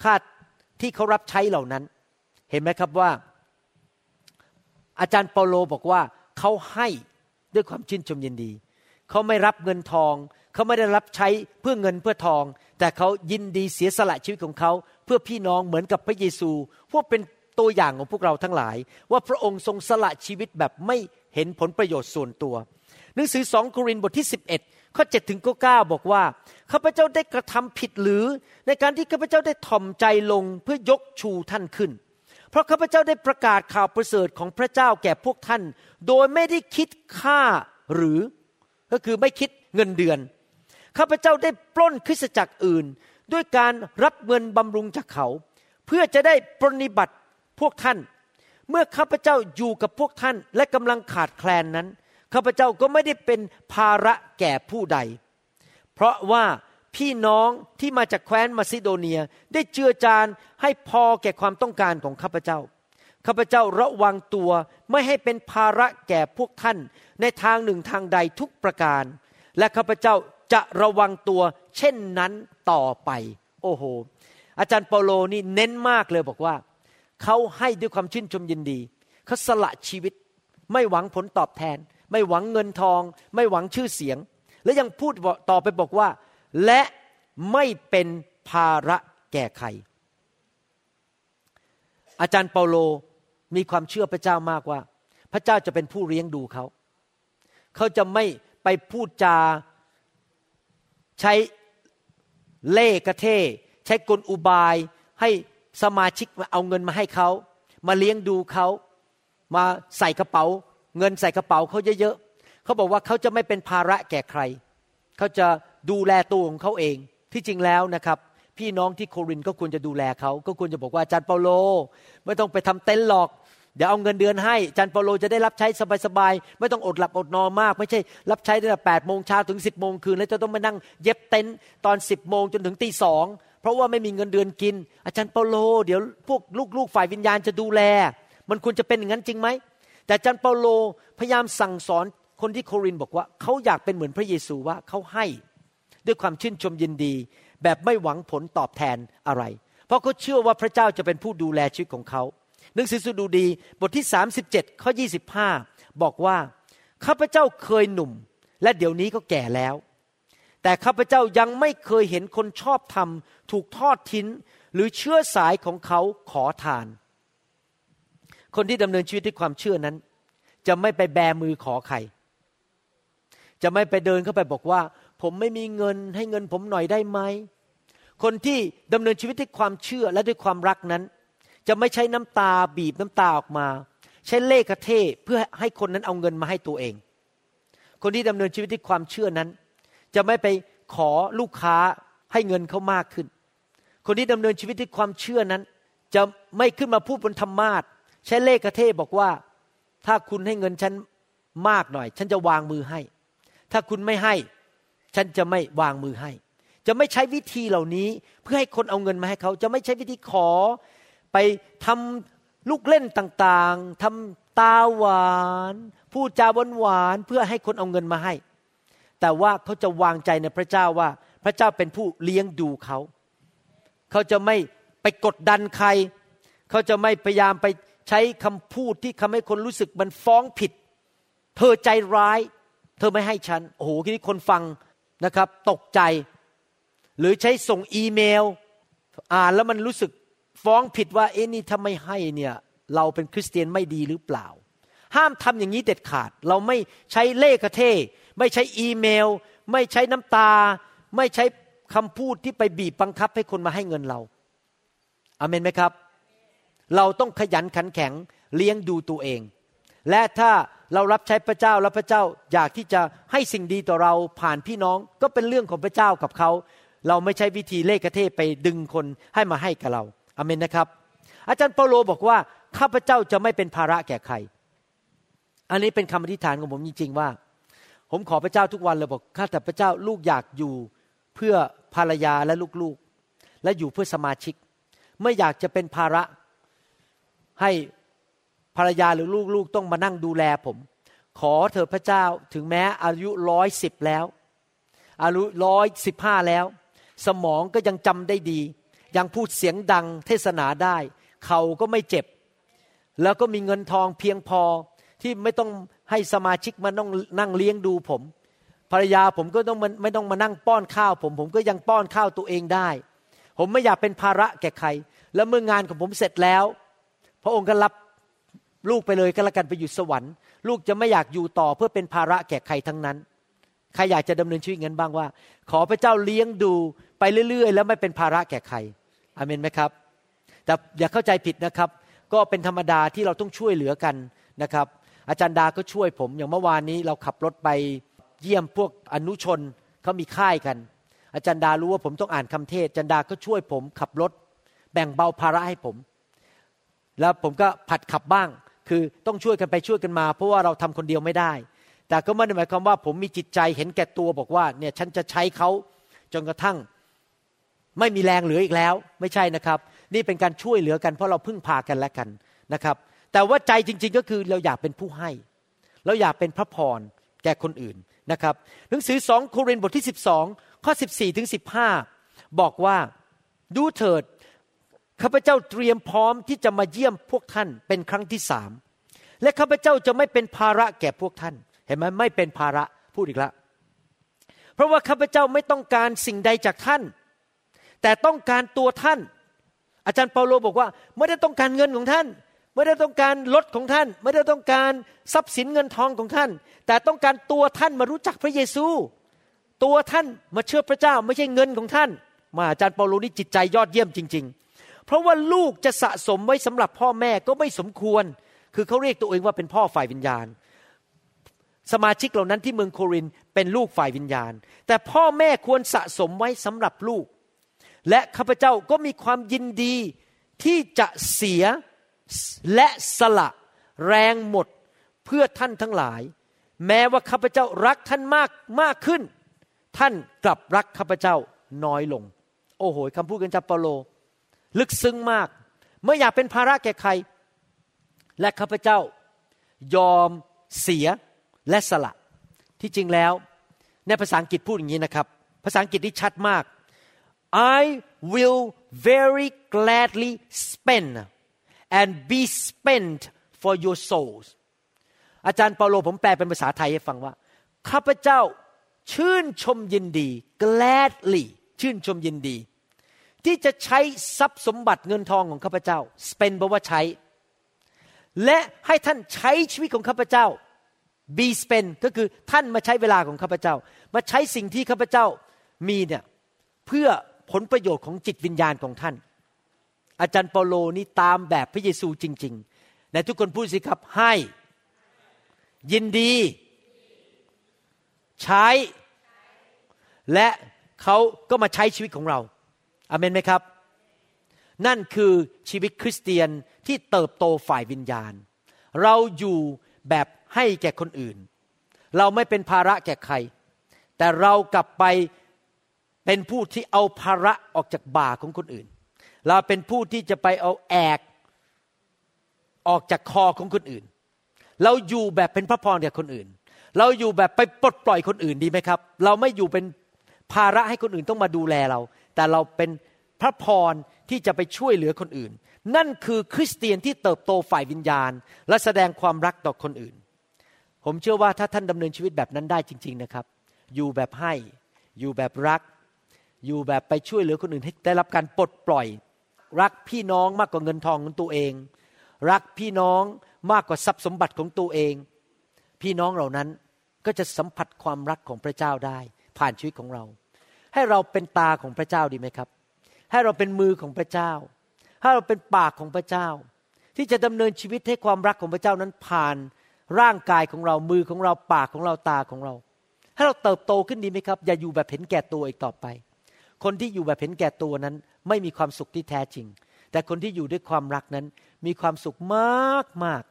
ค่าที่เขารับใช้เหล่านั้นเห็นไหมครับว่าอาจารย์เปาโลบอกว่าเขาให้ด้วยความชื่นชมยินดีเขาไม่รับเงินทองเขาไม่ได้รับใช้เพื่อเงินเพื่อทองแต่เขายินดีเสียสละชีวิตของเขาเพื่อพี่น้องเหมือนกับพระเยซูพวกเป็นตัวอย่างของพวกเราทั้งหลายว่าพระองค์ทรงสละชีวิตแบบไม่เห็นผลประโยชน์ส่วนตัวหนังสือสองโครินธ์บทที่สิบเอ็ดข้อเจ็ดถึงเก้าบอกว่าข้าพเจ้าได้กระทำผิดหรือในการที่ข้าพเจ้าได้ถ่อมใจลงเพื่อยกชูท่านขึ้นเพราะข้าพเจ้าได้ประกาศข่าวประเสริฐของพระเจ้าแก่พวกท่านโดยไม่ได้คิดค่าหรือก็คือไม่คิดเงินเดือนข้าพเจ้าได้ปล้นคริสตจักรอื่นด้วยการรับเงินบำรุงจากเขาเพื่อจะได้ปรนนิบัติพวกท่านเมื่อข้าพเจ้าอยู่กับพวกท่านและกำลังขาดแคลนนั้นข้าพเจ้าก็ไม่ได้เป็นภาระแก่ผู้ใดเพราะว่าพี่น้องที่มาจากแคว้นมาซิโดเนียได้เจือจานให้พอแก่ความต้องการของข้าพเจ้าข้าพเจ้าระวังตัวไม่ให้เป็นภาระแก่พวกท่านในทางหนึ่งทางใดทุกประการและข้าพเจ้าจะระวังตัวเช่นนั้นต่อไปโอ้โหอาจารย์เปาโลนี่เน้นมากเลยบอกว่าเขาให้ด้วยความชื่นชมยินดีเขาสละชีวิตไม่หวังผลตอบแทนไม่หวังเงินทองไม่หวังชื่อเสียงและยังพูดต่อไปบอกว่าและไม่เป็นภาระแก่ใครอาจารย์เปาโลมีความเชื่อพระเจ้ามากว่าพระเจ้าจะเป็นผู้เลี้ยงดูเขาเขาจะไม่ไปพูดจาใช้เล่กระเท่ใช้กลอุบายให้สมาชิกมาเอาเงินมาให้เขามาเลี้ยงดูเขามาใส่กระเป๋าเงินใส่กระเป๋าเขาเยอะๆเขาบอกว่าเขาจะไม่เป็นภาระแก่ใครเขาจะดูแลตัวของเขาเองที่จริงแล้วนะครับพี่น้องที่โครินธ์ก็ควรจะดูแลเขาก็ควรจะบอกว่าอาจารย์เปาโลไม่ต้องไปทำเต็นท์หรอกเดี๋ยวเอาเงินเดือนให้อาจารย์เปาโลจะได้รับใช้สบายๆไม่ต้องอดหลับอดนอนมากไม่ใช่รับใช้ตั้งแต่แปดโมงเช้าถึงสิบโมงคืนแล้วจะต้องมานั่งเย็บเต็นท์ตอนสิบโมงจนถึงตีสองเพราะว่าไม่มีเงินเดือนกินอาจารย์เปาโลเดี๋ยวพวกลูกๆฝ่ายวิญญาณจะดูแลมันควรจะเป็นอย่างนั้นจริงไหมแต่อาจารย์เปาโลพยายามสั่งสอนคนที่โครินธ์บอกว่าเขาอยากเป็นเหมือนพระเยซูว่าเขาให้ด้วยความชื่นชมยินดีแบบไม่หวังผลตอบแทนอะไรเพราะเขาเชื่อว่าพระเจ้าจะเป็นผู้ดูแลชีวิตของเขาหนังสือสดุดีบทที่สามสิบเจ็ดข้อยี่สิบห้าบอกว่าข้าพเจ้าเคยหนุ่มและเดี๋ยวนี้ก็แก่แล้วแต่ข้าพเจ้ายังไม่เคยเห็นคนชอบธรรมถูกทอดทิ้งหรือเชื้อสายของเขาขอทานคนที่ดำเนินชีวิตด้วยความเชื่อนั้นจะไม่ไปแบมือขอใครจะไม่ไปเดินเข้าไปบอกว่าผมไม่มีเงินให้เงินผมหน่อยได้ไหมคนที่ดำเนินชีวิตด้วยความเชื่อและด้วยความรักนั้นจะไม่ใช้น้ำตาบีบน้ำตาออกมาใช้เล่ห์กระเทยเพื่อให้คนนั้นเอาเงินมาให้ตัวเองคนที่ดำเนินชีวิตด้วยความเชื่อนั้นจะไม่ไปขอลูกค้าให้เงินเขามากขึ้นคนที่ดำเนินชีวิตด้วยความเชื่อนั้นจะไม่ขึ้นมาพูดบนธรรมาสน์ใช้เล่ห์กระเทยบอกว่าถ้าคุณให้เงินฉันมากหน่อยฉันจะวางมือให้ถ้าคุณไม่ให้ฉันจะไม่วางมือให้จะไม่ใช้วิธีเหล่านี้เพื่อให้คนเอาเงินมาให้เขาจะไม่ใช้วิธีขอไปทำลูกเล่นต่างๆทำตาหวานพูดจาหวานๆเพื่อให้คนเอาเงินมาให้แต่ว่าเขาจะวางใจในพระเจ้าว่าพระเจ้าเป็นผู้เลี้ยงดูเขาเขาจะไม่ไปกดดันใครเขาจะไม่พยายามไปใช้คำพูดที่ทำให้คนรู้สึกมันฟ้องผิดเธอใจร้ายเธอไม่ให้ฉันโอ้โหทีนี้คนฟังนะครับตกใจหรือใช้ส่งอีเมลอ่านแล้วมันรู้สึกฟ้องผิดว่าเอ๊ะนี่ถ้าไม่ให้เนี่ยเราเป็นคริสเตียนไม่ดีหรือเปล่าห้ามทำอย่างนี้เด็ดขาดเราไม่ใช้เล่ห์กระเทยไม่ใช้อีเมลไม่ใช้น้ำตาไม่ใช้คำพูดที่ไปบีบบังคับให้คนมาให้เงินเราอาเมนไหมครับเราต้องขยันขันแข็งเลี้ยงดูตัวเองและถ้าเรารับใช้พระเจ้าและพระเจ้าอยากที่จะให้สิ่งดีต่อเราผ่านพี่น้องก็เป็นเรื่องของพระเจ้ากับเขาเราไม่ใช่วิธีเล่ห์กระเทยไปดึงคนให้มาให้กับเราอาเมนนะครับอาจารย์เปาโลบอกว่าข้าพเจ้าจะไม่เป็นภาระแก่ใครอันนี้เป็นคำอธิษฐานของผมจริงๆว่าผมขอพระเจ้าทุกวันเลยบอกข้าแต่พระเจ้าลูกอยากอยู่เพื่อภรรยาและลูกๆและอยู่เพื่อสมาชิกไม่อยากจะเป็นภาระให้ ภรรยาหรือลูกๆต้องมานั่งดูแลผมขอเถิดพระเจ้าถึงแม้อายุหนึ่งร้อยสิบแล้วอายุหนึ่งร้อยสิบห้าแล้วสมองก็ยังจำได้ดียังพูดเสียงดังเทศนาได้เข่าก็ไม่เจ็บแล้วก็มีเงินทองเพียงพอที่ไม่ต้องให้สมาชิกมาต้องนั่งเลี้ยงดูผมภรรยาผมก็ต้องไม่ต้องมานั่งป้อนข้าวผมผมก็ยังป้อนข้าวตัวเองได้ผมไม่อยากเป็นภาระแก่ใครและเมื่องานของผมเสร็จแล้วพระองค์ก็รับลูกไปเลยก็แล้วกันไปอยู่สวรรค์ลูกจะไม่อยากอยู่ต่อเพื่อเป็นภาระแก่ใครทั้งนั้นใครอยากจะดำเนินชีวิตงั้นบ้างว่าขอพระเจ้าเลี้ยงดูไปเรื่อยๆแล้วไม่เป็นภาระแก่ใครอาเมนไหมครับแต่อย่าเข้าใจผิดนะครับก็เป็นธรรมดาที่เราต้องช่วยเหลือกันนะครับอาจารย์ดาก็ช่วยผมอย่างเมื่อวานนี้เราขับรถไปเยี่ยมพวกอนุชนเขามีค่ายกันอาจารย์ดารู้ว่าผมต้องอ่านคำเทศอาจารย์ดาก็ช่วยผมขับรถแบ่งเบาภาระให้ผมแล้วผมก็ผัดขับบ้างคือต้องช่วยกันไปช่วยกันมาเพราะว่าเราทำคนเดียวไม่ได้แต่ก็ไม่ได้หมายความว่าผมมีจิตใจเห็นแก่ตัวบอกว่าเนี่ยฉันจะใช้เขาจนกระทั่งไม่มีแรงเหลืออีกแล้วไม่ใช่นะครับนี่เป็นการช่วยเหลือกันเพราะเราพึ่งพากันและกันนะครับแต่ว่าใจจริงๆก็คือเราอยากเป็นผู้ให้เราอยากเป็นพระพรแก่คนอื่นนะครับหนังสือสองโครินธ์บทที่สิบสองข้อสิบสี่ถึงสิบห้าบอกว่าดูเถิดข้าพเจ้าเตรียมพร้อมที่จะมาเยี่ยมพวกท่านเป็นครั้งที่สามและข้าพเจ้าจะไม่เป็นภาระแก่พวกท่านเห็นไหมไม่เป็นภาระพูดอีกแล้วเพราะว่าข้าพเจ้าไม่ต้องการสิ่งใดจากท่านแต่ต้องการตัวท่านอาจารย์เปาโลบอกว่าไม่ได้ต้องการเงินของท่านไม่ได้ต้องการรถของท่านไม่ได้ต้องการทรัพย์สินเงินทองของท่านแต่ต้องการตัวท่านมารู้จักพระเยซูตัวท่านมาเชื่อพระเจ้าไม่ใช่เงินของท่านมาอาจารย์เปาโลนี่จิตใจยอดเยี่ยมจริงๆเพราะว่าลูกจะสะสมไว้สำหรับพ่อแม่ก็ไม่สมควรคือเขาเรียกตัวเองว่าเป็นพ่อฝ่ายวิญญาณสมาชิกเหล่านั้นที่เมืองโครินธ์เป็นลูกฝ่ายวิญญาณแต่พ่อแม่ควรสะสมไว้สำหรับลูกและข้าพเจ้าก็มีความยินดีที่จะเสียและสละแรงหมดเพื่อท่านทั้งหลายแม้ว่าข้าพเจ้ารักท่านมากมากขึ้นท่านกลับรักข้าพเจ้าน้อยลงโอ้โหคำพูดของอาจารย์เปาโลลึกซึ้งมากไม่อยากเป็นภาระแก่ใครและข้าพเจ้ายอมเสียและสละที่จริงแล้วในภาษาอังกฤษพูดอย่างนี้นะครับภาษาอังกฤษนี่ชัดมาก I will very gladly spend and be spent for your souls อาจารย์เปาโลผมแปลเป็นภาษาไทยให้ฟังว่าข้าพเจ้าชื่นชมยินดี gladly ชื่นชมยินดีที่จะใช้ทรัพย์สมบัติเงินทองของข้าพเจ้า spend แปลว่าใช้และให้ท่านใช้ชีวิตของข้าพเจ้าbe spend ก็คือท่านมาใช้เวลาของข้าพเจ้ามาใช้สิ่งที่ข้าพเจ้ามีเนี่ยเพื่อผลประโยชน์ของจิตวิญญาณของท่านอาจารย์เปาโลนี่ตามแบบพระเยซูจริงๆในทุกคนพูดสิครับให้ยินดีใช้และเขาก็มาใช้ชีวิตของเราอาเมนไหมครับนั่นคือชีวิตคริสเตียนที่เติบโตฝ่ายวิญญาณเราอยู่แบบให้แก่คนอื่นเราไม่เป็นภาระแก่ใครแต่เรากลับไปเป็นผู้ที่เอาภาระออกจากบ่าของคนอื่นเราเป็นผู้ที่จะไปเอาแอกออกจากคอของคนอื่นเราอยู่แบบเป็นพระพรแก่คนอื่นเราอยู่แบบไปปลดปล่อยคนอื่นดีไหมครับเราไม่อยู่เป็นภาระให้คนอื่นต้องมาดูแลเราแต่เราเป็นพระพรที่จะไปช่วยเหลือคนอื่นนั่นคือคริสเตียนที่เติบโตฝ่ายวิญญาณและแสดงความรักต่อคนอื่นผมเชื่อว่าถ้าท่านดำเนินชีวิตแบบนั้นได้จริงๆนะครับอยู่แบบให้อยู่แบบรักอยู่แบบไปช่วยเหลือคนอื่นให้ได้รับการปลดปล่อยรักพี่น้องมากกว่าเงินทองของตัวเองรักพี่น้องมากกว่าทรัพย์สมบัติของตัวเองพี่น้องเหล่านั้นก็จะสัมผัสความรักของพระเจ้าได้ผ่านชีวิตของเราให้เราเป็นตาของพระเจ้าดีไหมครับให้เราเป็นมือของพระเจ้าให้เราเป็นปากของพระเจ้าที่จะดำเนินชีวิตให้ความรักของพระเจ้านั้นผ่านร่างกายของเรามือของเราปากของเราตาของเราให้เราเติบโตขึ้นดีไหมครับอย่าอยู่แบบเห็นแก่ตัวอีกต่อไปคนที่อยู่แบบเห็นแก่ตัวนั้นไม่มีความสุขที่แท้จริงแต่คนที่อยู่ด้วยความรักนั้นมีความสุขมากมาก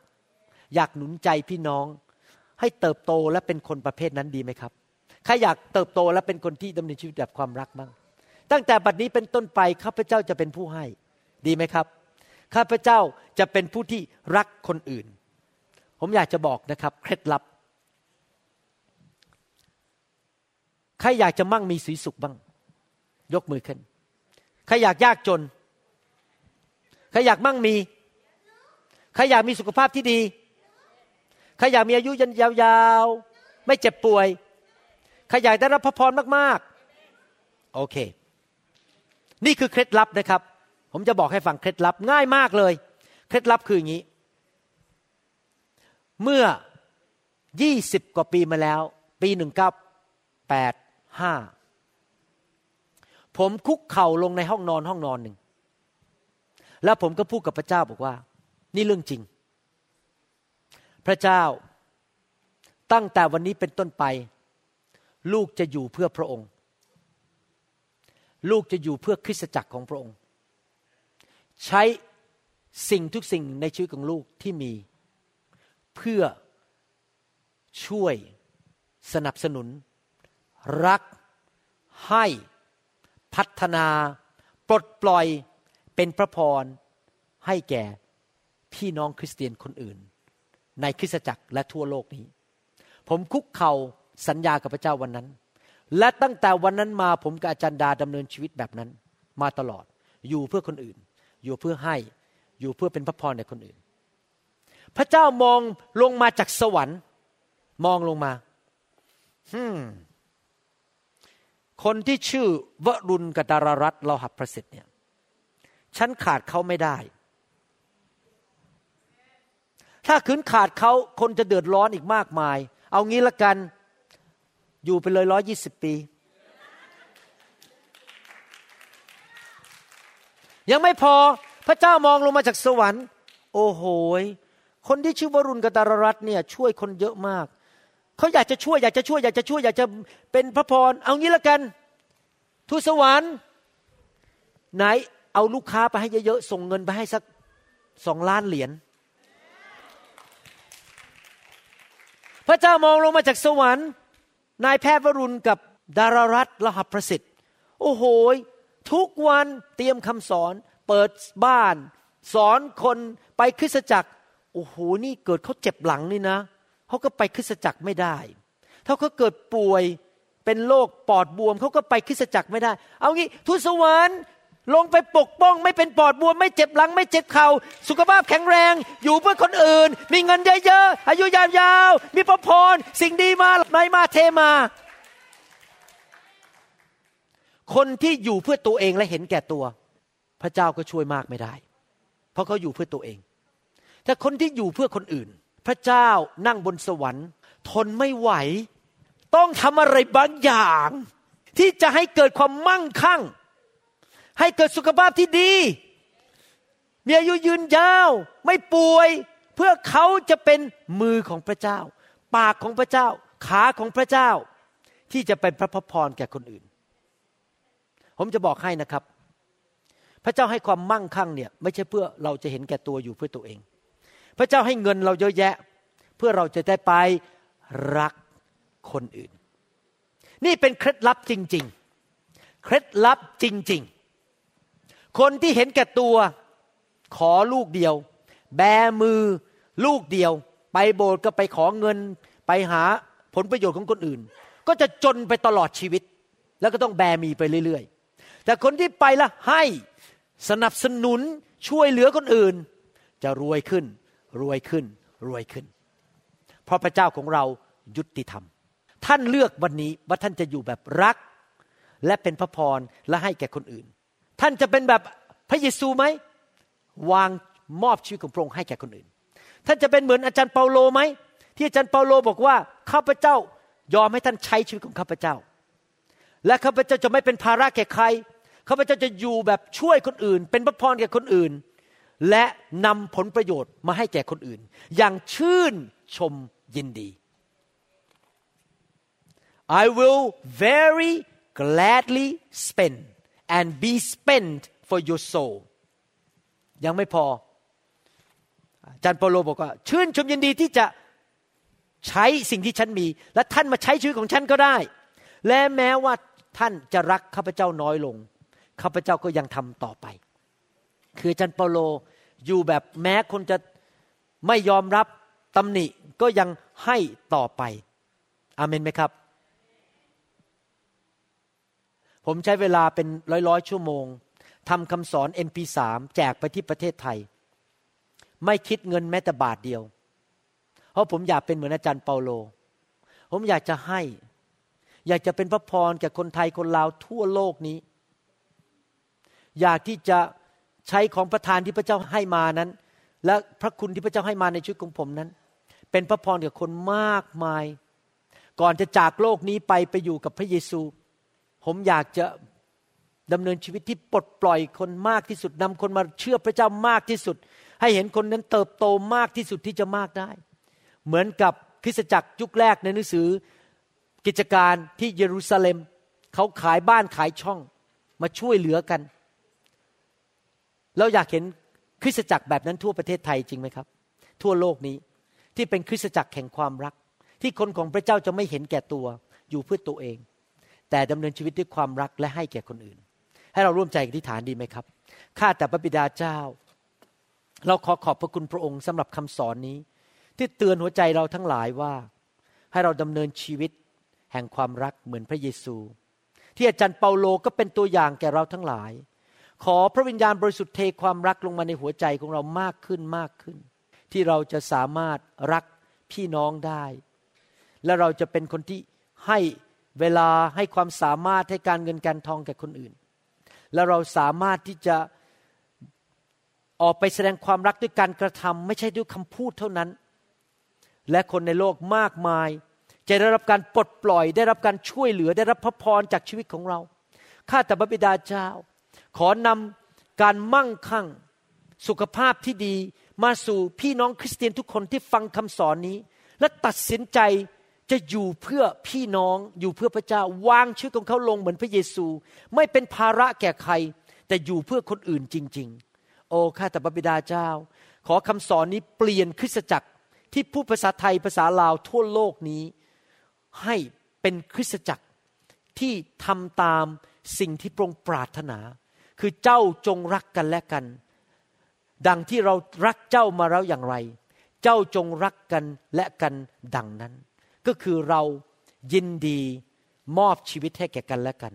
อยากหนุนใจพี่น้องให้เติบโตและเป็นคนประเภทนั้นดีไหมครับใครอยากเติบโตและเป็นคนที่ดำเนินชีวิตแบบความรักบ้างตั้งแต่บัดนี้เป็นต้นไปข้าพเจ้าจะเป็นผู้ให้ดีไหมครับ ข้าพเจ้าจะเป็นผู้ที่รักคนอื่นผมอยากจะบอกนะครับเคล็ดลับใครอยากจะมั่งมีสีสุขบ้างยกมือขึ้นใครอยากยากจนใครอยากมั่งมีใครอยากมีสุขภาพที่ดีใครอยากมีอายุยืนยาวๆไม่เจ็บป่วยใครอยากได้รับพระพรมากๆโอเคนี่คือเคล็ดลับนะครับผมจะบอกให้ฟังเคล็ดลับง่ายมากเลยเคล็ดลับคืออย่างนี้เมื่อยี่สิบกว่าปีมาแล้วปีหนึ่งเก้าแปดห้าผมคุกเข่าลงในห้องนอนห้องนอนหนึ่งแล้วผมก็พูดกับพระเจ้าบอกว่านี่เรื่องจริงพระเจ้าตั้งแต่วันนี้เป็นต้นไปลูกจะอยู่เพื่อพระองค์ลูกจะอยู่เพื่อคริสตจักรของพระองค์ใช้สิ่งทุกสิ่งในชีวิตของลูกที่มีเพื่อช่วยสนับสนุนรักให้พัฒนาปลดปล่อยเป็นพระพรให้แก่พี่น้องคริสเตียนคนอื่นในคริสตจักรและทั่วโลกนี้ผมคุกเข่าสัญญากับพระเจ้าวันนั้นและตั้งแต่วันนั้นมาผมกับอาจารย์ดาดำเนินชีวิตแบบนั้นมาตลอดอยู่เพื่อคนอื่นอยู่เพื่อให้อยู่เพื่อเป็นพระพรแก่คนอื่นพระเจ้ามองลงมาจากสวรรค์มองลงมาฮึคนที่ชื่อวรุณกตารรัตน์เราหับประสิทธิ์เนี่ยฉันขาดเขาไม่ได้ถ้าขืนขาดเขาคนจะเดือดร้อนอีกมากมายเอางี้ละกันอยู่ไปเลยหนึ่งร้อยยี่สิบปียังไม่พอพระเจ้ามองลงมาจากสวรรค์โอ้โหยคนที่ชื่อวรุณกตารรัตน์เนี่ยช่วยคนเยอะมากเขาอยากจะช่วยอยากจะช่วยอยากจะช่วยอยากจะเป็นพระพรเอางี้ละกันทูตสวรรค์ไหนเอาลูกค้าไปให้เยอะๆส่งเงินไปให้สักสองล้านเหรียญพระเจ้ามองลงมาจากสวรรค์นายแพทย์วรุณกับดารรัตน์รหัสประสิทธิ์โอ้โหทุกวันเตรียมคำสอนเปิดบ้านสอนคนไปคริสตจักรโอ้โหนี่เกิดเขาเจ็บหลังนี่นะเขาก็ไปคริสตจักรไม่ได้ถ้าเขาเกิดป่วยเป็นโรคปอดบวมเขาก็ไปคริสตจักรไม่ได้เอางี้ทูตสวรรค์ลงไปปกป้องไม่เป็นปอดบวมไม่เจ็บหลังไม่เจ็บเข่าสุขภาพแข็งแรงอยู่เพื่อคนอื่นมีเงินเยอะๆอายุยาวๆมีพระพรสิ่งดีมาไหลมาเทมาคนที่อยู่เพื่อตัวเองและเห็นแก่ตัวพระเจ้าก็ช่วยมากไม่ได้เพราะเขาอยู่เพื่อตัวเองแต่คนที่อยู่เพื่อคนอื่นพระเจ้านั่งบนสวรรค์ทนไม่ไหวต้องทำอะไรบางอย่างที่จะให้เกิดความมั่งคั่งให้เกิดสุขภาพที่ดีมีอายุยืนยาวไม่ป่วยเพื่อเขาจะเป็นมือของพระเจ้าปากของพระเจ้าขาของพระเจ้าที่จะเป็นพระพรแก่คนอื่นผมจะบอกให้นะครับพระเจ้าให้ความมั่งคั่งเนี่ยไม่ใช่เพื่อเราจะเห็นแก่ตัวอยู่เพื่อตัวเองพระเจ้าให้เงินเราเยอะแยะเพื่อเราจะได้ไปรักคนอื่นนี่เป็นเคล็ดลับจริงๆเคล็ดลับจริงๆคนที่เห็นแก่ตัวขอลูกเดียวแบมือลูกเดียวไปโบสถ์ก็ไปขอเงินไปหาผลประโยชน์ของคนอื่นก็จะจนไปตลอดชีวิตแล้วก็ต้องแบมีไปเรื่อยๆแต่คนที่ไปละให้สนับสนุนช่วยเหลือคนอื่นจะรวยขึ้นรวยขึ้นรวยขึ้นเพราะพระเจ้าของเรายุติธรรมท่านเลือกวันนี้ว่าท่านจะอยู่แบบรักและเป็นพระพรและให้แก่คนอื่นท่านจะเป็นแบบพระเยซูไหมวางมอบชีวิตของพระองค์ให้แก่คนอื่นท่านจะเป็นเหมือนอาจารย์เปาโลไหมที่อาจารย์เปาโลบอกว่าข้าพเจ้ายอมให้ท่านใช้ชีวิตของข้าพเจ้าและข้าพเจ้าจะไม่เป็นภาระแก่ใครข้าพเจ้าจะอยู่แบบช่วยคนอื่นเป็นพระพรแก่คนอื่นและนำผลประโยชน์มาให้แก่คนอื่นอย่างชื่นชมยินดี I will very gladly spend and be spent for your soul ยังไม่พออาจารย์เปาโลบอกว่าชื่นชมยินดีที่จะใช้สิ่งที่ฉันมีและท่านมาใช้ชีวิตของฉันก็ได้และแม้ว่าท่านจะรักข้าพเจ้าน้อยลงข้าพเจ้าก็ยังทำต่อไปคืออาจารย์เปาโล อยู่แบบแม้คนจะไม่ยอมรับตำหนิก็ยังให้ต่อไปอาเมนไหมครับผมใช้เวลาเป็นร้อยๆชั่วโมงทำคำสอน เอ็ม พี สาม แจกไปที่ประเทศไทยไม่คิดเงินแม้แต่บาทเดียวเพราะผมอยากเป็นเหมือนอาจารย์เปาโลผมอยากจะให้อยากจะเป็นพระพรแก่คนไทยคนลาวทั่วโลกนี้อยากที่จะใช้ของประทานที่พระเจ้าให้มานั้นและพระคุณที่พระเจ้าให้มาในชีวิตของผมนั้นเป็นพระพรแก่คนมากมายก่อนจะจากโลกนี้ไปไปอยู่กับพระเยซูผมอยากจะดำเนินชีวิตที่ปลดปล่อยคนมากที่สุดนำคนมาเชื่อพระเจ้ามากที่สุดให้เห็นคนนั้นเติบโตมากที่สุดที่จะมากได้เหมือนกับคริสตจักรยุคแรกในหนังสือกิจการที่เยรูซาเล็มเขาขายบ้านขายช่องมาช่วยเหลือกันเราอยากเห็นคริสตจักรแบบนั้นทั่วประเทศไทยจริงไหมครับทั่วโลกนี้ที่เป็นคริสตจักรแห่งความรักที่คนของพระเจ้าจะไม่เห็นแก่ตัวอยู่เพื่อตัวเองแต่ดำเนินชีวิตด้วยความรักและให้แก่คนอื่นให้เราร่วมใจกันอธิษฐานดีไหมครับข้าแต่พระบิดาเจ้าเราขอขอบพระคุณพระองค์สำหรับคำสอนนี้ที่เตือนหัวใจเราทั้งหลายว่าให้เราดำเนินชีวิตแห่งความรักเหมือนพระเยซูที่อาจารย์เปาโลก็เป็นตัวอย่างแก่เราทั้งหลายขอพระวิญญาณบริสุทธิ์เทความรักลงมาในหัวใจของเรามากขึ้นมากขึ้นที่เราจะสามารถรักพี่น้องได้และเราจะเป็นคนที่ให้เวลาให้ความสามารถให้การเงินการทองแก่คนอื่นและเราสามารถที่จะออกไปแสดงความรักด้วยการกระทำไม่ใช่ด้วยคำพูดเท่านั้นและคนในโลกมากมายจะได้รับการปลดปล่อยได้รับการช่วยเหลือได้รับพระพรจากชีวิตของเราข้าแต่พระบิดาเจ้าขอนำการมั่งคั่งสุขภาพที่ดีมาสู่พี่น้องคริสเตียนทุกคนที่ฟังคำสอนนี้และตัดสินใจจะอยู่เพื่อพี่น้องอยู่เพื่อพระเจ้าวางชีวิตของเขาลงเหมือนพระเยซูไม่เป็นภาระแก่ใครแต่อยู่เพื่อคนอื่นจริงๆโอ้ข้าแต่พระบิดาเจ้าขอคำสอนนี้เปลี่ยนคริสตจักรที่พูดภาษาไทยภาษาลาวทั่วโลกนี้ให้เป็นคริสตจักรที่ทำตามสิ่งที่พระองค์ปรารถนาคือเจ้าจงรักกันและกันดังที่เรารักเจ้ามาแล้วอย่างไรเจ้าจงรักกันและกันดังนั้นก็คือเรายินดีมอบชีวิตให้แก่กันและกัน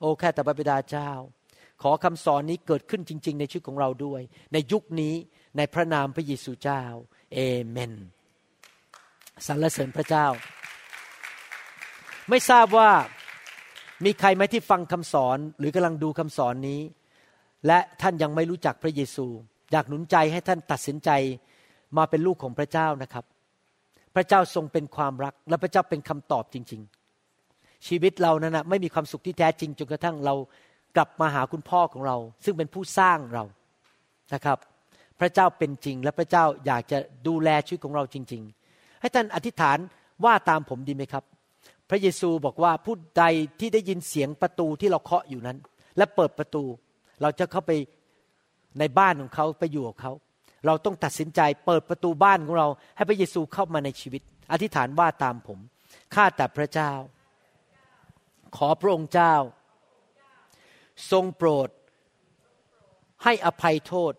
โอ้แค่แต่พระบิดาเจ้าขอคำสอนนี้เกิดขึ้นจริงๆในชีวิตของเราด้วยในยุคนี้ในพระนามพระเยซูเจ้าเอเมนสรรเสริญพระเจ้าไม่ทราบว่ามีใครไหมที่ฟังคำสอนหรือกำลังดูคำสอนนี้และท่านยังไม่รู้จักพระเยซูอยากหนุนใจให้ท่านตัดสินใจมาเป็นลูกของพระเจ้านะครับพระเจ้าทรงเป็นความรักและพระเจ้าเป็นคำตอบจริงๆชีวิตเรานั้นนะไม่มีความสุขที่แท้จริงจนกระทั่งเรากลับมาหาคุณพ่อของเราซึ่งเป็นผู้สร้างเรานะครับพระเจ้าเป็นจริงและพระเจ้าอยากจะดูแลชีวิตของเราจริงๆให้ท่านอธิษฐานว่าตามผมดีไหมครับพระเยซูบอกว่าผู้ใดที่ได้ยินเสียงประตูที่เราเคาะอยู่นั้นและเปิดประตูเราจะเข้าไปในบ้านของเขาไปอยู่กับเขาเราต้องตัดสินใจเปิดประตูบ้านของเราให้พระเยซูเข้ามาในชีวิตอธิษฐานว่าตามผมข้าแต่พระเจ้าขอพระองค์เจ้าทรงโปรดให้อภัยโทษ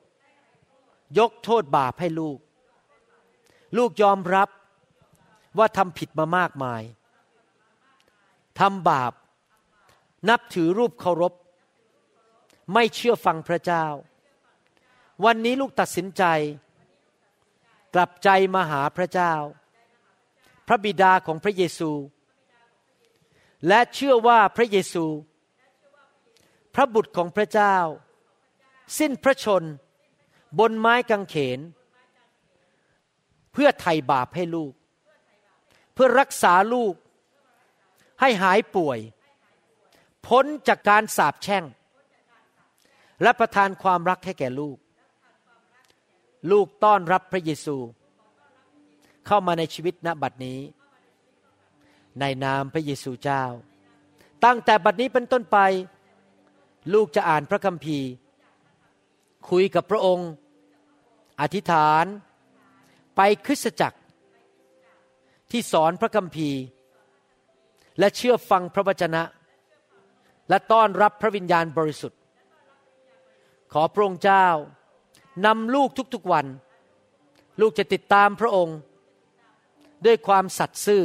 ยกโทษบาปให้ลูกลูกยอมรับว่าทำผิดมามากมายทำบาปนับถือรูปเคารพไม่เชื่อฟังพระเจ้าวันนี้ลูกตัดสินใจกลับใจมาหาพระเจ้าพระบิดาของพระเยซูและเชื่อว่าพระเยซูพระบุตรของพระเจ้าสิ้นพระชนบนไม้กางเขนเพื่อไถ่บาปให้ลูกเพื่อรักษาลูกให้หายป่วยพ้นจากการสาปแช่งและประทานความรักให้แก่ลูกลูกต้อนรับพระเยซูเข้ามาในชีวิตณบัดนี้ในนามพระเยซูเจ้าตั้งแต่บัดนี้เป็นต้นไปลูกจะอ่านพระคัมภีร์คุยกับพระองค์อธิษฐานไปคริสตจักรที่สอนพระคัมภีร์และเชื่อฟังพระวจนะและต้อนรับพระวิญญาณบริสุทธิ์ขอพระองค์เจ้า นำลูกทุกๆวันลูกจะติดตามพระองค์ด้วยความสัตย์ซื่อ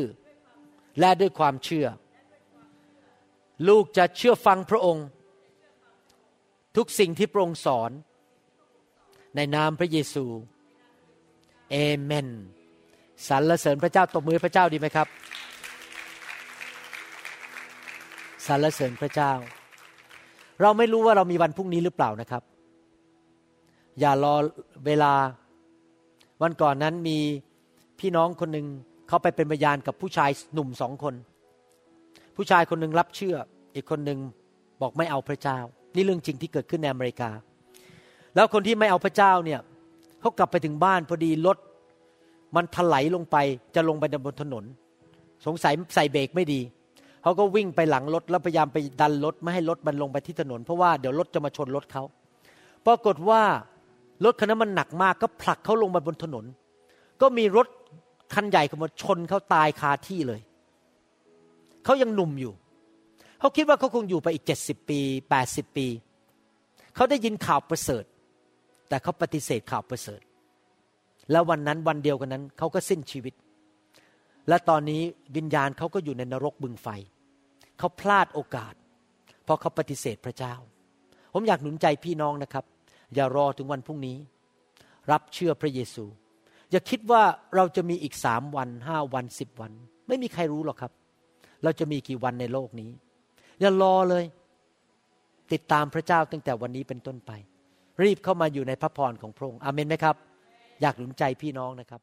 และด้วยความเชื่อลูกจะเชื่อฟังพระองค์ทุกสิ่งที่พระองค์สอนในนามพระเยซูเอเมนสรรเสริญพระเจ้าตบมือพระเจ้าดีไหมครับสรรเสริญพระเจ้าเราไม่รู้ว่าเรามีวันพรุ่งนี้หรือเปล่านะครับอย่ารอเวลาวันก่อนนั้นมีพี่น้องคนหนึ่งเขาไปเป็นพยานกับผู้ชายหนุ่มสองคนผู้ชายคนหนึ่งรับเชื่ออีกคนหนึ่งบอกไม่เอาพระเจ้านี่เรื่องจริงที่เกิดขึ้นในอเมริกาแล้วคนที่ไม่เอาพระเจ้าเนี่ยเขากลับไปถึงบ้านพอดีรถมันถลายลงไปจะลงไปบนถนนสงสัยใส่เบรกไม่ดีเขาก็วิ่งไปหลังรถแล้วพยายามไปดันรถไม่ให้รถมันลงไปที่ถนนเพราะว่าเดี๋ยวรถจะมาชนรถเขาปรากฏว่ารถคันนั้นมันหนักมากก็ผลักเขาลงมาบนถนนก็มีรถคันใหญ่เข้ามาชนเขาตายคาที่เลยเขายังหนุ่มอยู่เขาคิดว่าเขาคงอยู่ไปอีกเจ็ดสิบปีแปดสิบปีเขาได้ยินข่าวประเสริฐแต่เขาปฏิเสธข่าวประเสริฐแล้ววันนั้นวันเดียวกันนั้นเขาก็สิ้นชีวิตและตอนนี้วิญญาณเขาก็อยู่ในนรกบึงไฟเขาพลาดโอกาสเพราะเขาปฏิเสธพระเจ้าผมอยากหนุนใจพี่น้องนะครับอย่ารอถึงวันพรุ่งนี้รับเชื่อพระเยซูอย่าคิดว่าเราจะมีอีกสามวันห้าวันสิบวันไม่มีใครรู้หรอกครับเราจะมีกี่วันในโลกนี้อย่ารอเลยติดตามพระเจ้าตั้งแต่วันนี้เป็นต้นไปรีบเข้ามาอยู่ในพระพรของพระองค์อาเมนไหมครับอยากหนุนใจพี่น้องนะครับ